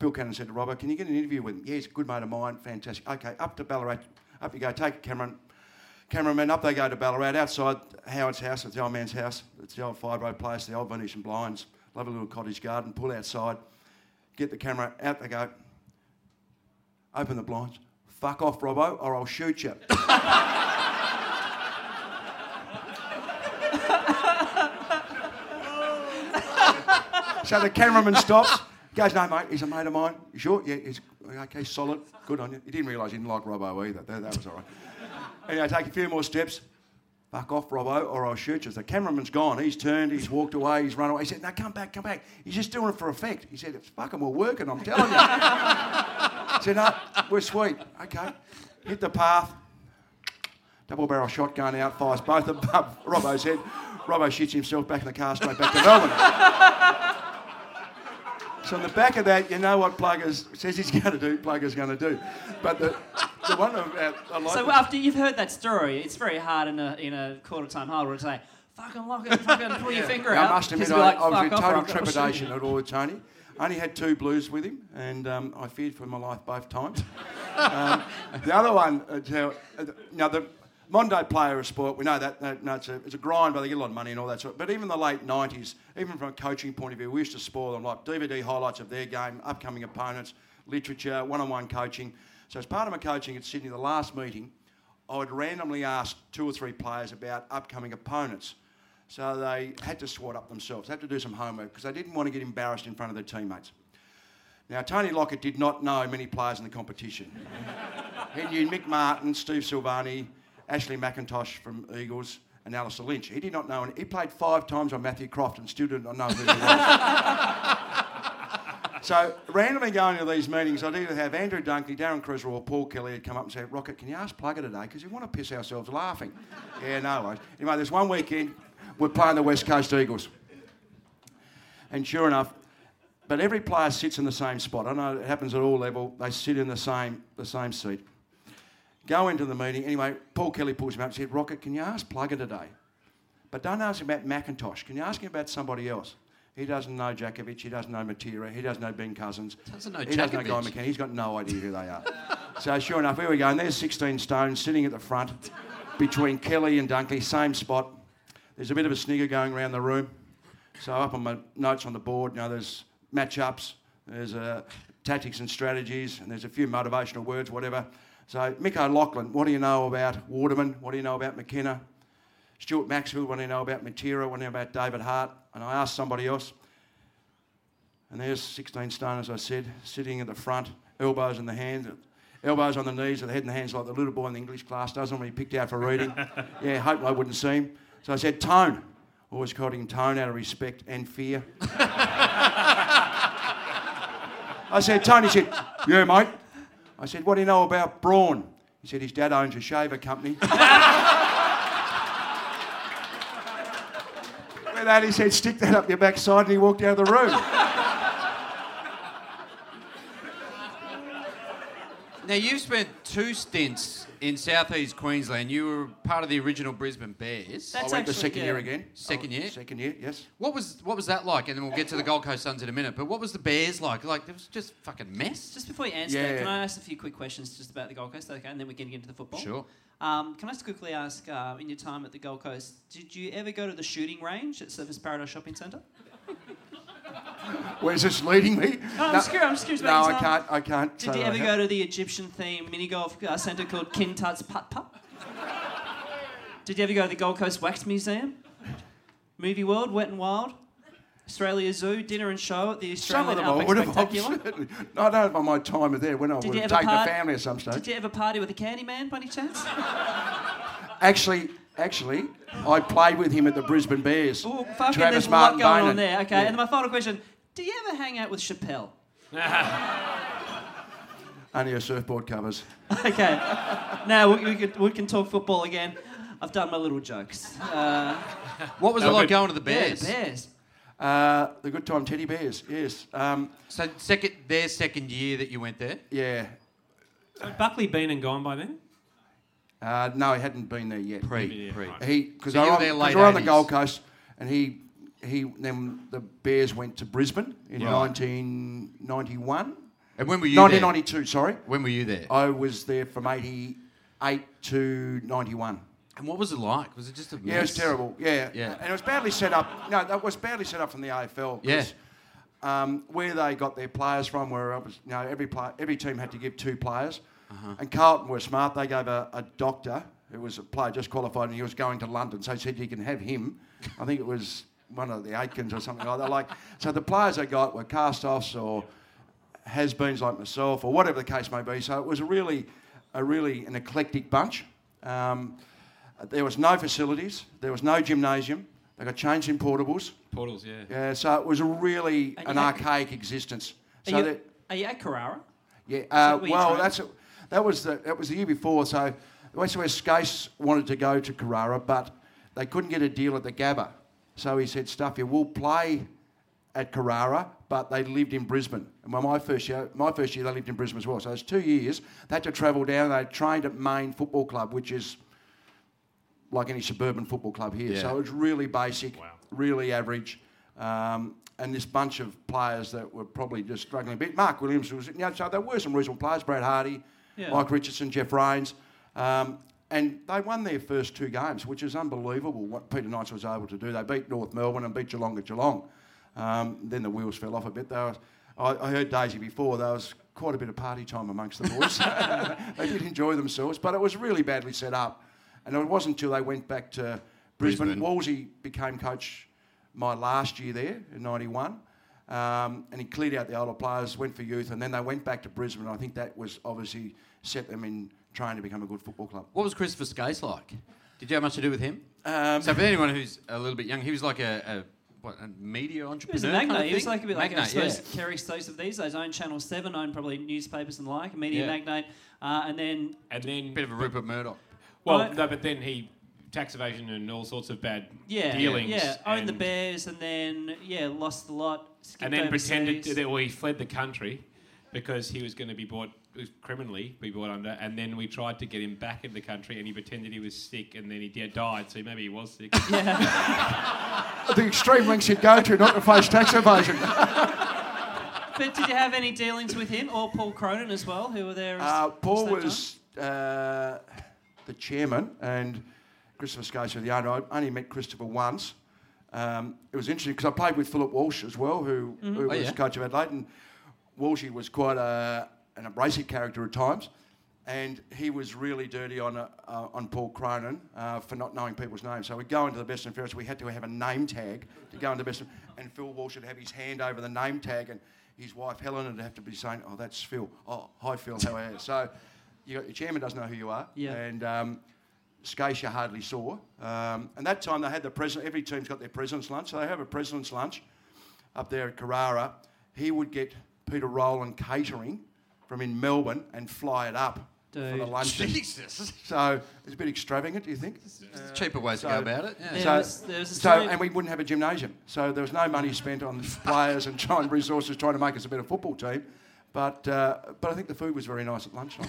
Bill Cannon said to Robert, can you get an interview with him? Yeah, he's a good mate of mine, fantastic. Okay, up to Ballarat, up you go, take a cameraman, up they go to Ballarat, outside Howard's house, it's the old man's house, it's the old 5 Road place, the old Venetian blinds, lovely little cottage garden, pull outside, get the camera, out they go, open the blinds. Fuck off, Robbo, or I'll shoot you. So the cameraman stops, goes, no, mate, he's a mate of mine. You sure? Yeah, he's okay, solid, good on you. He didn't realise he didn't like Robbo either. That was all right. Anyway, take a few more steps. Fuck off, Robbo, or I'll shoot you. The cameraman's gone. He's turned, he's walked away, he's run away. He said, no, come back. He's just doing it for effect. He said, it's fucking well working, I'm telling you. I said, no, we're sweet. Okay. Hit the path. Double barrel shotgun out, fires both above Robbo's head. Robbo shits himself back in the car, straight back to Melbourne. So on the back of that, you know what Plugger's says he's going to do, Plugger's going to do. But the one of I like. So after you've heard that story, it's very hard in a quarter-time holder to say, fucking lock it, fucking pull your finger out. I must admit, I was in total trepidation at all with Tony. I only had 2 blues with him, and I feared for my life both times. The other one, now the Mondo player of sport, we know that no, it's a grind, but they get a lot of money and all that sort. But even the late 90s, even from a coaching point of view, we used to spoil them, like DVD highlights of their game, upcoming opponents, literature, one-on-one coaching. So as part of my coaching at Sydney, the last meeting, I would randomly ask 2 or 3 players about upcoming opponents. So they had to swat up themselves, they had to do some homework, because they didn't want to get embarrassed in front of their teammates. Now, Tony Lockett did not know many players in the competition. He knew Mick Martin, Steve Silvani, Ashley McIntosh from Eagles, and Alistair Lynch. He did not know, and he played 5 times on Matthew Croft and still did not know who he was. So, randomly going to these meetings, I'd either have Andrew Dunkley, Darren Criswell, or Paul Kelly come up and say, Rocket, can you ask Plugger today? Because we want to piss ourselves laughing. Yeah, no worries. Anyway, there's one weekend... We're playing the West Coast Eagles. And sure enough, but every player sits in the same spot. I know it happens at all level. They sit in the same seat. Go into the meeting. Anyway, Paul Kelly pulls him up and said, Rocket, can you ask Plugger today? But don't ask him about McIntosh. Can you ask him about somebody else? He doesn't know Djakovic. He doesn't know Matera. He doesn't know Ben Cousins. He doesn't know Guy McCann. He's got no idea who they are. So sure enough, here we go. And there's 16 stones sitting at the front between Kelly and Dunkley, same spot. There's a bit of a snigger going around the room. So up on my notes on the board, there's match-ups, there's tactics and strategies, and there's a few motivational words, whatever. So Mick O'Loughlin, what do you know about Waterman? What do you know about McKenna? Stuart Maxfield, what do you know about Matera? What do you know about David Hart? And I asked somebody else. And there's 16 stone, as I said, sitting at the front, elbows in the hands. Elbows on the knees with the head and the hands like the little boy in the English class does when he picked out for reading. Yeah, hopefully I wouldn't see him. So I said, Tone. Always called him Tone out of respect and fear. I said, Tone. He said, yeah, mate. I said, what do you know about Brawn? He said, his dad owns a shaver company. With that, he said, stick that up your backside, and he walked out of the room. Now, you've spent 2 stints in southeast Queensland. You were part of the original Brisbane Bears. I went the second year again. Second year? Second year, yes. What was that like? And then we'll get to the Gold Coast Suns in a minute. But what was the Bears like? Like, it was just fucking mess. Just before you answer that, can I ask a few quick questions just about the Gold Coast? Okay, and then we're getting into the football. Sure. Can I just quickly ask, in your time at the Gold Coast, did you ever go to the shooting range at Surfers Paradise Shopping Centre? Where's this leading me? No, I'm just curious about your time. I can't. Did you ever go to the Egyptian-themed mini-golf centre called Kintar's Putt Putt? Did you ever go to the Gold Coast Wax Museum? Movie World, Wet and Wild? Australia Zoo, dinner and show at the Australian Outback Spectacular? I don't know about my time there when I would have taken the family or some stage. Did you ever party with a Candyman by any chance? Actually, I played with him at the Brisbane Bears. Ooh, fucking Travis Martin going Bonin. On there. Okay, yeah. And my final question, do you ever hang out with Chappelle? Only her surfboard covers. Okay. Now we can talk football again. I've done my little jokes. What was it like going to the Bears? Yeah, the Bears. The good time Teddy Bears, yes. So their second year that you went there? Yeah. Had Buckley been and gone by then? No, he hadn't been there yet. Pre. Because they were on the Gold Coast, and then the Bears went to Brisbane in 1991. And when were you 1992, there? 1992, sorry. When were you there? I was there from 88 to 91. And what was it like? Was it just a mess? Yeah, it was terrible. Yeah. And it was badly set up. No, that was badly set up from the AFL. Yeah. Where they got their players from, where it was, every team had to give two players. Uh-huh. And Carlton were smart. They gave a doctor who was a player just qualified, and he was going to London. So he said, you can have him. I think it was one of the Aitkins or something like that. So the players they got were cast-offs or has-beens like myself or whatever the case may be. So it was a really an eclectic bunch. There was no facilities. There was no gymnasium. They got changed in portables. Portables, yeah. Yeah, so it was really an archaic existence. Are you at Carrara? Yeah. That was the year before. So the West Coast Skase wanted to go to Carrara, but they couldn't get a deal at the Gabba. So he said, "Stuff you, we'll play at Carrara," but they lived in Brisbane. And my first year, they lived in Brisbane as well. So it was 2 years. They had to travel down. They trained at Main Football Club, which is like any suburban football club here. Yeah. So it was really basic, really average. And this bunch of players that were probably just struggling a bit. Mark Williams was... so there were some reasonable players. Brad Hardy, Mike Richardson, Jeff Rains. And they won their first two games, which is unbelievable what Peter Knights was able to do. They beat North Melbourne and beat Geelong at Geelong. Then the wheels fell off a bit. I heard Daisy before, there was quite a bit of party time amongst the boys. They did enjoy themselves, but it was really badly set up. And it wasn't until they went back to Brisbane. Wolsey became coach my last year there in 91. And he cleared out the older players, went for youth, and then they went back to Brisbane. I think that was obviously set them in trying to become a good football club. What was Christopher Skase like? Did you have much to do with him? So for anyone who's a little bit young, he was like a media entrepreneur. He was a magnate. Kind of like Kerry Stokes of these days. Owned Channel 7, owned probably newspapers and a media magnate. And then a bit of a Rupert Murdoch. Well, no, but then he... tax evasion and all sorts of bad dealings. Yeah, owned the Bears and then, lost a lot. And then pretended he fled the country because he was going to be bought, criminally be bought under, and then we tried to get him back in the country and he pretended he was sick and then he died, so maybe he was sick. Yeah. The extreme lengths you'd go to not to face tax evasion. But did you have any dealings with him or Paul Cronin as well, who were there? Paul was the chairman and... Christopher Skase, the owner. I only met Christopher once. It was interesting because I played with Philip Walsh as well, who was coach of Adelaide. And Walshy was quite an abrasive character at times, and he was really dirty on Paul Cronin for not knowing people's names. So we'd go into the best and fairest. We had to have a name tag to go into best and Phil Walsh would have his hand over the name tag, and his wife Helen would have to be saying, "Oh, that's Phil. Oh, hi Phil, how are you?" So your chairman doesn't know who you are, and. Skase you hardly saw. And that time they had the president, every team's got their president's lunch, so they have a president's lunch up there at Carrara. He would get Peter Rowland catering from in Melbourne and fly it up for the lunch. Jesus! So it's a bit extravagant, do you think? It's cheaper ways to go about it. Yeah. And we wouldn't have a gymnasium, so there was no money spent on players and trying resources trying to make us a better football team. But I think the food was very nice at lunchtime.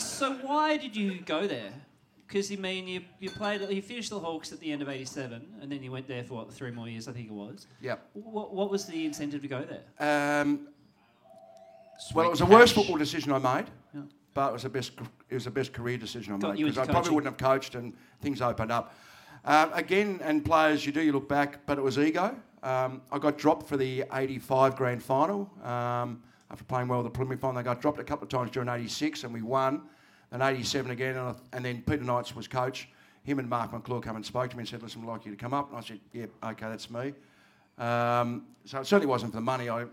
So why did you go there? Because, you finished the Hawks at the end of 87 and then you went there for, 3 more years, I think it was. Yeah. What was the incentive to go there? It was the worst football decision I made, but it was the best career decision I made. Because I probably wouldn't have coached and things opened up. Again, and players, you look back, but it was ego. I got dropped for the 85 grand final. After playing well the preliminary final, they got dropped a couple of times during 86 and we won. Then 87 again, and then Peter Knights was coach. Him and Mark McClure come and spoke to me and said, "Listen, we'd like you to come up." And I said, "Yeah, okay, that's me." So it certainly wasn't for the money. I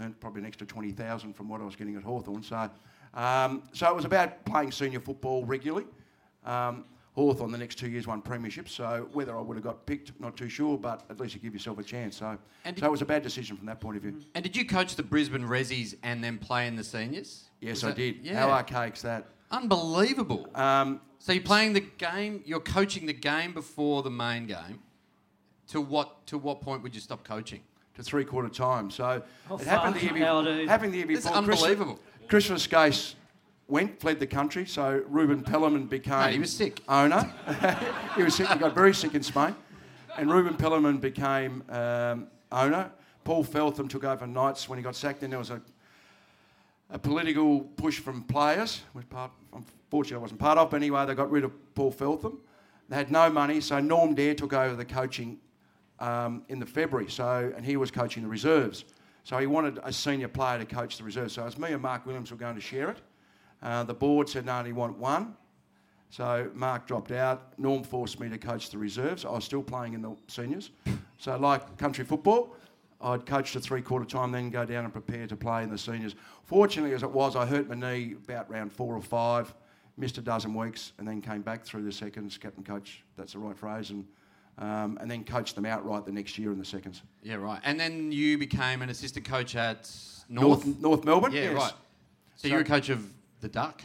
earned probably an extra $20,000 from what I was getting at Hawthorn. So it was about playing senior football regularly. Hawthorn the next 2 years won premiership, so whether I would have got picked, not too sure, but at least you give yourself a chance. So it was a bad decision from that point of view. And did you coach the Brisbane Rezzies and then play in the seniors? Yes, I did. Yeah. How archaic's that? Unbelievable. So you're playing the game, you're coaching the game before the main game. To what point would you stop coaching? To three-quarter time. So it happened the year before. It's unbelievable. Christopher Skase fled the country, so Ruben Pellerman became... No, he was sick. ...owner. He was sick. He got very sick in Spain. And Ruben Pellerman became owner. Paul Feltham took over Knights when he got sacked. Then there was a political push from players, which unfortunately I wasn't part of, but anyway, they got rid of Paul Feltham. They had no money, so Norm Dare took over the coaching in the February, and he was coaching the reserves. So he wanted a senior player to coach the reserves. So it was me and Mark Williams were going to share it. The board said, no, they want one. So Mark dropped out. Norm forced me to coach the reserves. I was still playing in the seniors. So like country football, I'd coach to three-quarter time, then go down and prepare to play in the seniors. Fortunately, as it was, I hurt my knee about round 4 or 5, missed a dozen weeks, and then came back through the seconds, captain coach, that's the right phrase, and then coached them outright the next year in the seconds. Yeah, right. And then you became an assistant coach at North Melbourne? Yeah, yes. Right. So you were a coach of the Duck,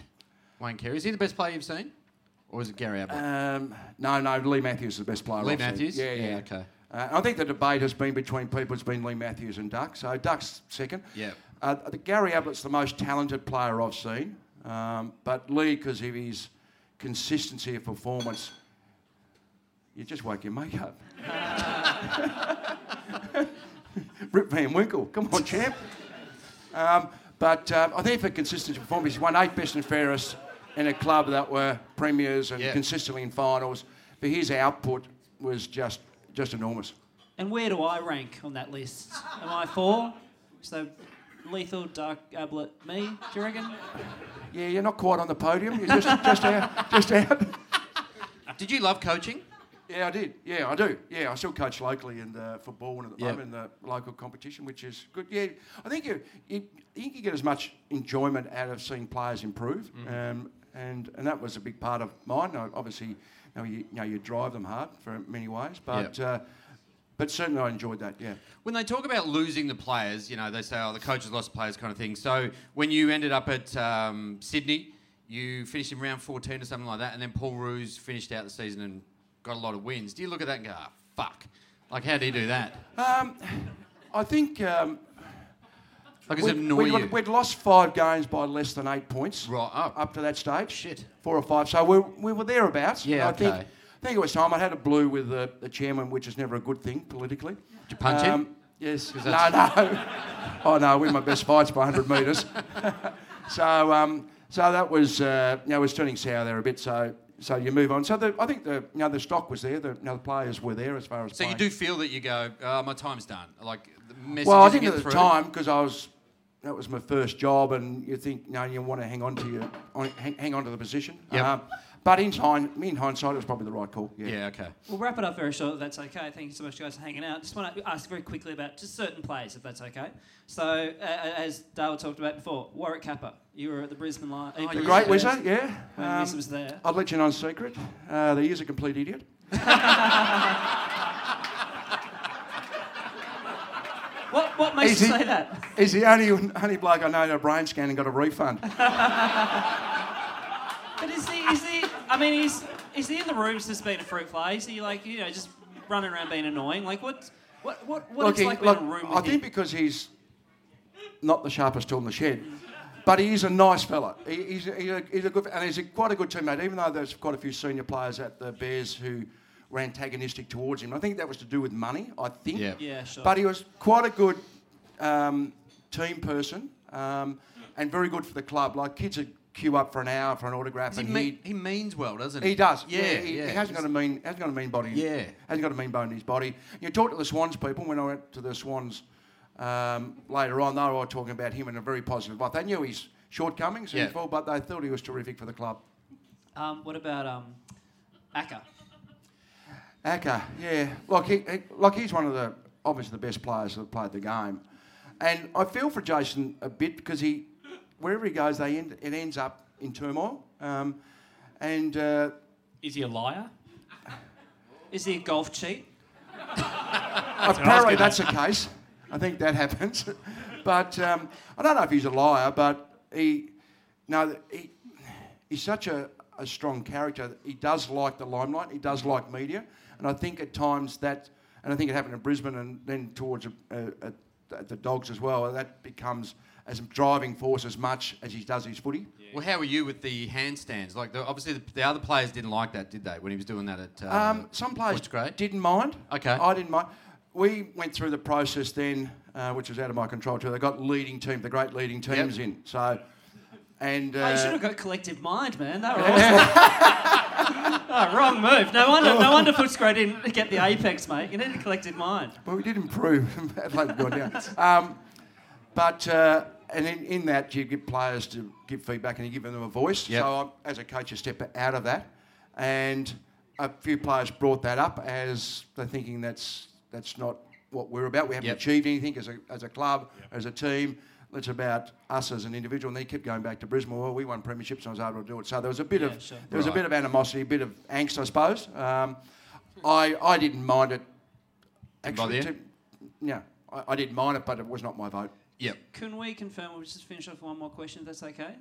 Wayne Carey. Is he the best player you've seen? Or is it Gary Ablett? No, Lee Matthews is the best player I've seen. Lee Matthews? Yeah. Okay. I think the debate has been between people, it's been Lee Matthews and Duck, so Duck's second. Yeah. Gary Ablett's the most talented player I've seen, but Lee, because of his consistency of performance... You just woke your mate up. Rip Van Winkle, come on, champ. I think for consistent performance, he won 8 best and fairest in a club that were premiers and consistently in finals. But his output was just enormous. And where do I rank on that list? Am I 4? So Lethal, Duck, Ablett, me, do you reckon? Yeah, you're not quite on the podium. You're just out. Just out. Did you love coaching? Yeah, I did. Yeah, I do. Yeah, I still coach locally in the football and at the moment in the local competition, which is good. Yeah, I think you get as much enjoyment out of seeing players improve, and that was a big part of mine. Obviously, you drive them hard for many ways, but certainly I enjoyed that. Yeah. When they talk about losing the players, they say, "Oh, the coaches lost the players," kind of thing. So when you ended up at Sydney, you finished in round 14 or something like that, and then Paul Roos finished out the season and got a lot of wins. Do you look at that and go, fuck? Like, how do you do that? I think... We'd lost 5 games by less than 8 points up to that stage. Shit. 4 or 5. So we were thereabouts. Yeah, okay. I think it was time. I had a blue with the chairman, which is never a good thing politically. Did you punch him? Yes. No. Oh, no, we're my best fights by 100 metres. So that was... it was turning sour there a bit, so you move on. So I think the stock was there. The players were there as far as. So playing. You do feel that you go, my time's done. Like the message. Well, I didn't at the time because that was my first job, and you think you want to hang on to the position. Yeah. But in hindsight, it was probably the right call. Yeah. Yeah. Okay. We'll wrap it up very short. If that's okay. Thank you so much, guys, for hanging out. Just want to ask very quickly about just certain players, if that's okay. So as Dale talked about before, Warwick Capper. You were at the Brisbane Lions. The great Wizard, yeah. When Wizard was there. I'll let you know in secret. That he is a complete idiot. What makes you say that? He's the only bloke I know that brain scanned and got a refund. But is he in the rooms just being a fruit fly? Is he just running around being annoying? Like what's it like being in a room with him? I think because he's not the sharpest tool in the shed. But he is a nice fella. He's a good, and he's quite a good teammate, even though there's quite a few senior players at the Bears who were antagonistic towards him. I think that was to do with money, I think. Yeah, sure. But he was quite a good team person and very good for the club. Like, kids would queue up for an hour for an autograph. And he means well, doesn't he? He does. Yeah. He hasn't got a mean bone in his body. You talk to the Swans people, when I went to the Swans... later on, they were all talking about him in a very positive light. They knew his shortcomings, but they thought he was terrific for the club. What about Acker? Acker, yeah. He's one of the, obviously, the best players that played the game. And I feel for Jason a bit because wherever he goes, it ends up in turmoil. Is he a liar? Is he a golf cheat? Apparently that's the case. I think that happens. But I don't know if he's a liar, but he's such a strong character. He does like the limelight. He does like media. And I think at times that... And I think it happened in Brisbane and then towards the Dogs as well. That becomes as a driving force as much as he does his footy. Yeah. Well, how were you with the handstands? Like, obviously, the other players didn't like that, did they, when he was doing that at... some players didn't mind. Okay. I didn't mind. We went through the process then, which was out of my control too. They got the great leading teams in. So... And, you should have got collective mind, man. That was awesome. Wrong move. No wonder Footscray didn't get the apex, mate. You needed collective mind. Well, we did improve. Like we down. And in that, you get players to give feedback and you give them a voice. Yep. So I, as a coach, you step out of that, and a few players brought that up as they're thinking that's not what we're about. We haven't achieved anything as a club, as a team. It's about us as an individual, and they kept going back to Brisbane. Well, we won premierships, and I was able to do it. So there was a bit a bit of animosity, a bit of angst, I suppose. I didn't mind it. Actually, I didn't mind it, but it was not my vote. Yep. Can we confirm? We'll just finish off one more question, if that's okay.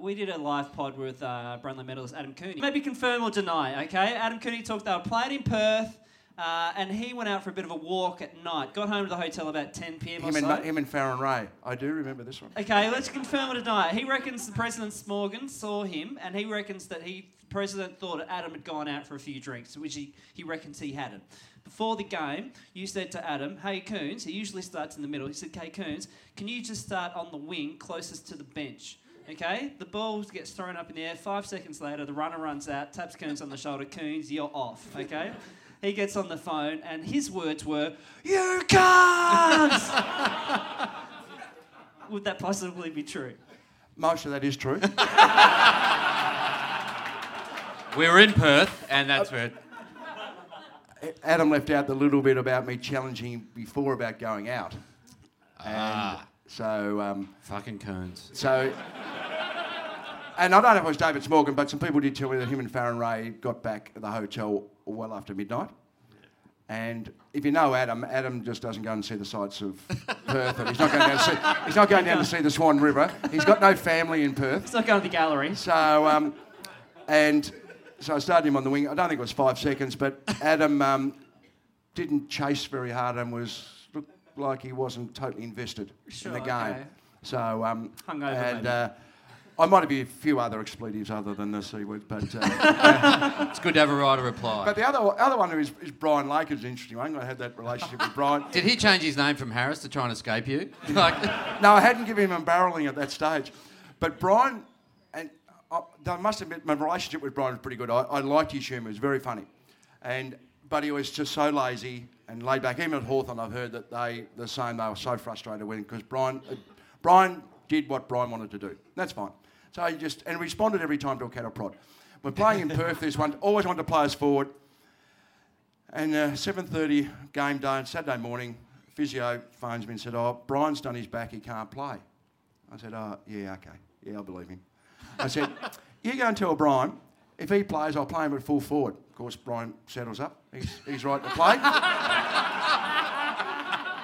We did a live pod with Brownlow medalist Adam Cooney. Maybe confirm or deny. Okay, Adam Cooney talked. They were playing in Perth. And he went out for a bit of a walk at night. Got home to the hotel about 10 p.m. Him and Farron Ray. I do remember this one. Okay, let's confirm it tonight. He reckons the President Smorgon saw him, and he reckons that the President thought Adam had gone out for a few drinks, which he reckons he hadn't. Before the game, you said to Adam, "Hey, Coons," he usually starts in the middle. He said, "Hey, Coons, can you just start on the wing closest to the bench?" Okay, the ball gets thrown up in the air. 5 seconds later, the runner runs out, taps Coons on the shoulder. "Coons, you're off." Okay. He gets on the phone, and his words were, "You can't!" Would that possibly be true? Most of that is true. We were in Perth, and that's where... Adam left out the little bit about me challenging him before about going out. Fucking Coons. So... And I don't know if it was David Smorgon, but some people did tell me that him and Farron Ray got back at the hotel well after midnight. And if you know Adam just doesn't go and see the sights of Perth. And he's not going down to see the Swan River. He's got no family in Perth. He's not going to the gallery. So, I started him on the wing. I don't think it was 5 seconds, but Adam didn't chase very hard and looked like he wasn't totally invested in the game. Okay. So, hungover and... I might have a few other expletives other than the C word, but... it's good to have a right of reply. But the other one is Brian Lake, is an interesting one. I had that relationship with Brian. Did he change his name from Harris to try and escape you? No, I hadn't given him embarrassing at that stage. But Brian... and I must admit, my relationship with Brian was pretty good. I liked his humour. It was very funny. But he was just so lazy and laid back. Even at Hawthorn, I've heard that they were so frustrated with him because Brian did what Brian wanted to do. That's fine. So he just responded every time to a cattle prod. We're playing in Perth this one, always wanted to play us forward. And 7:30 game day on Saturday morning, physio phones me and said, "Oh, Brian's done his back, he can't play." I said, "Oh, yeah, okay. Yeah, I believe him." I said, "You go and tell Brian, if he plays, I'll play him at full forward." Of course, Brian settles up. He's right to play.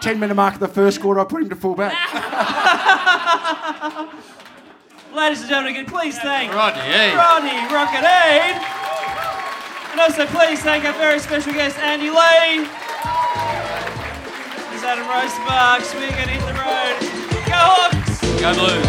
10-minute mark of the first quarter, I put him to full back. Ladies and gentlemen, can please thank Rodney Rocket Aid. And also please thank our very special guest, Andy Lee. This is Adam Rosenbach, swing and hit the road. Go Hawks! Go Blues!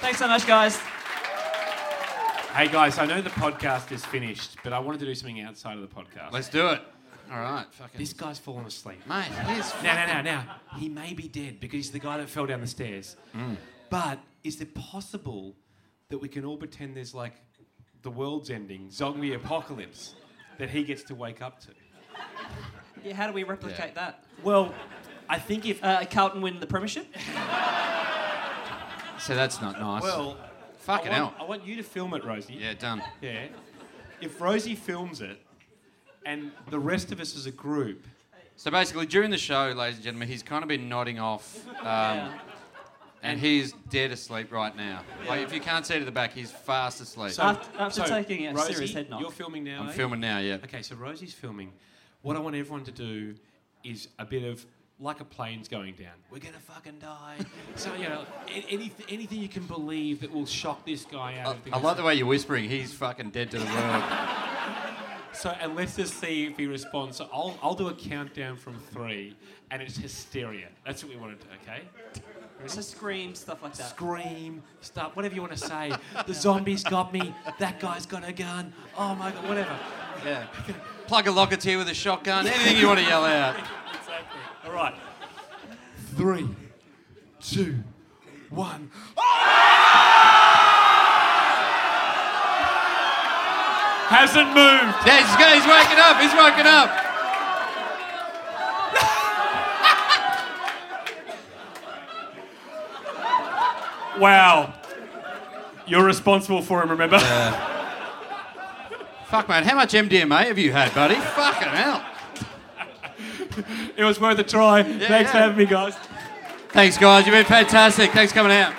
Thanks so much, guys. Hey, guys, I know the podcast is finished, but I wanted to do something outside of the podcast. Let's do it. All right, fucking. This guy's fallen asleep. Mate, he's fucking... No. He may be dead because he's the guy that fell down the stairs. Mm. But is it possible that we can all pretend there's like the world's ending, zombie apocalypse, that he gets to wake up to? Yeah, how do we replicate that? Well, I think if... Carlton win the premiership? So that's not nice. Well... Fucking hell. I want you to film it, Rosie. Yeah, done. Yeah. If Rosie films it, and the rest of us as a group... So basically, during the show, ladies and gentlemen, he's kind of been nodding off, and he's dead asleep right now. Yeah. Like, if you can't see to the back, he's fast asleep. So, after taking a Rosie, serious head knock... You're filming now, I'm filming now, yeah. Okay, so Rosie's filming. What I want everyone to do is a bit of... Like a plane's going down. We're going to fucking die. So, you know, anything you can believe that will shock this guy out. I like the way you're whispering. He's fucking dead to the world. So, and let's just see if he responds. So I'll do a countdown from 3, and it's hysteria. That's what we want to do, okay? So scream, stuff like that. Scream, stuff, whatever you want to say. The zombies got me. That guy's got a gun. Oh, my God, whatever. Yeah. Plug a Locketeer with a shotgun. Anything you want to yell out. All right. 3, 2, 1. Hasn't moved. Yeah, he's waking up. He's waking up. Wow. You're responsible for him, remember? Fuck, man. How much MDMA have you had, buddy? Fucking hell. It was worth a try. Yeah, thanks for having me, guys. Thanks, guys. You've been fantastic. Thanks for coming out.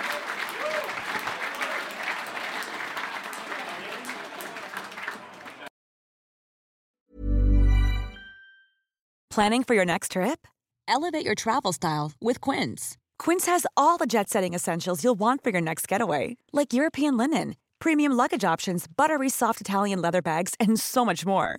Planning for your next trip? Elevate your travel style with Quince. Quince has all the jet-setting essentials you'll want for your next getaway, like European linen, premium luggage options, buttery soft Italian leather bags, and so much more.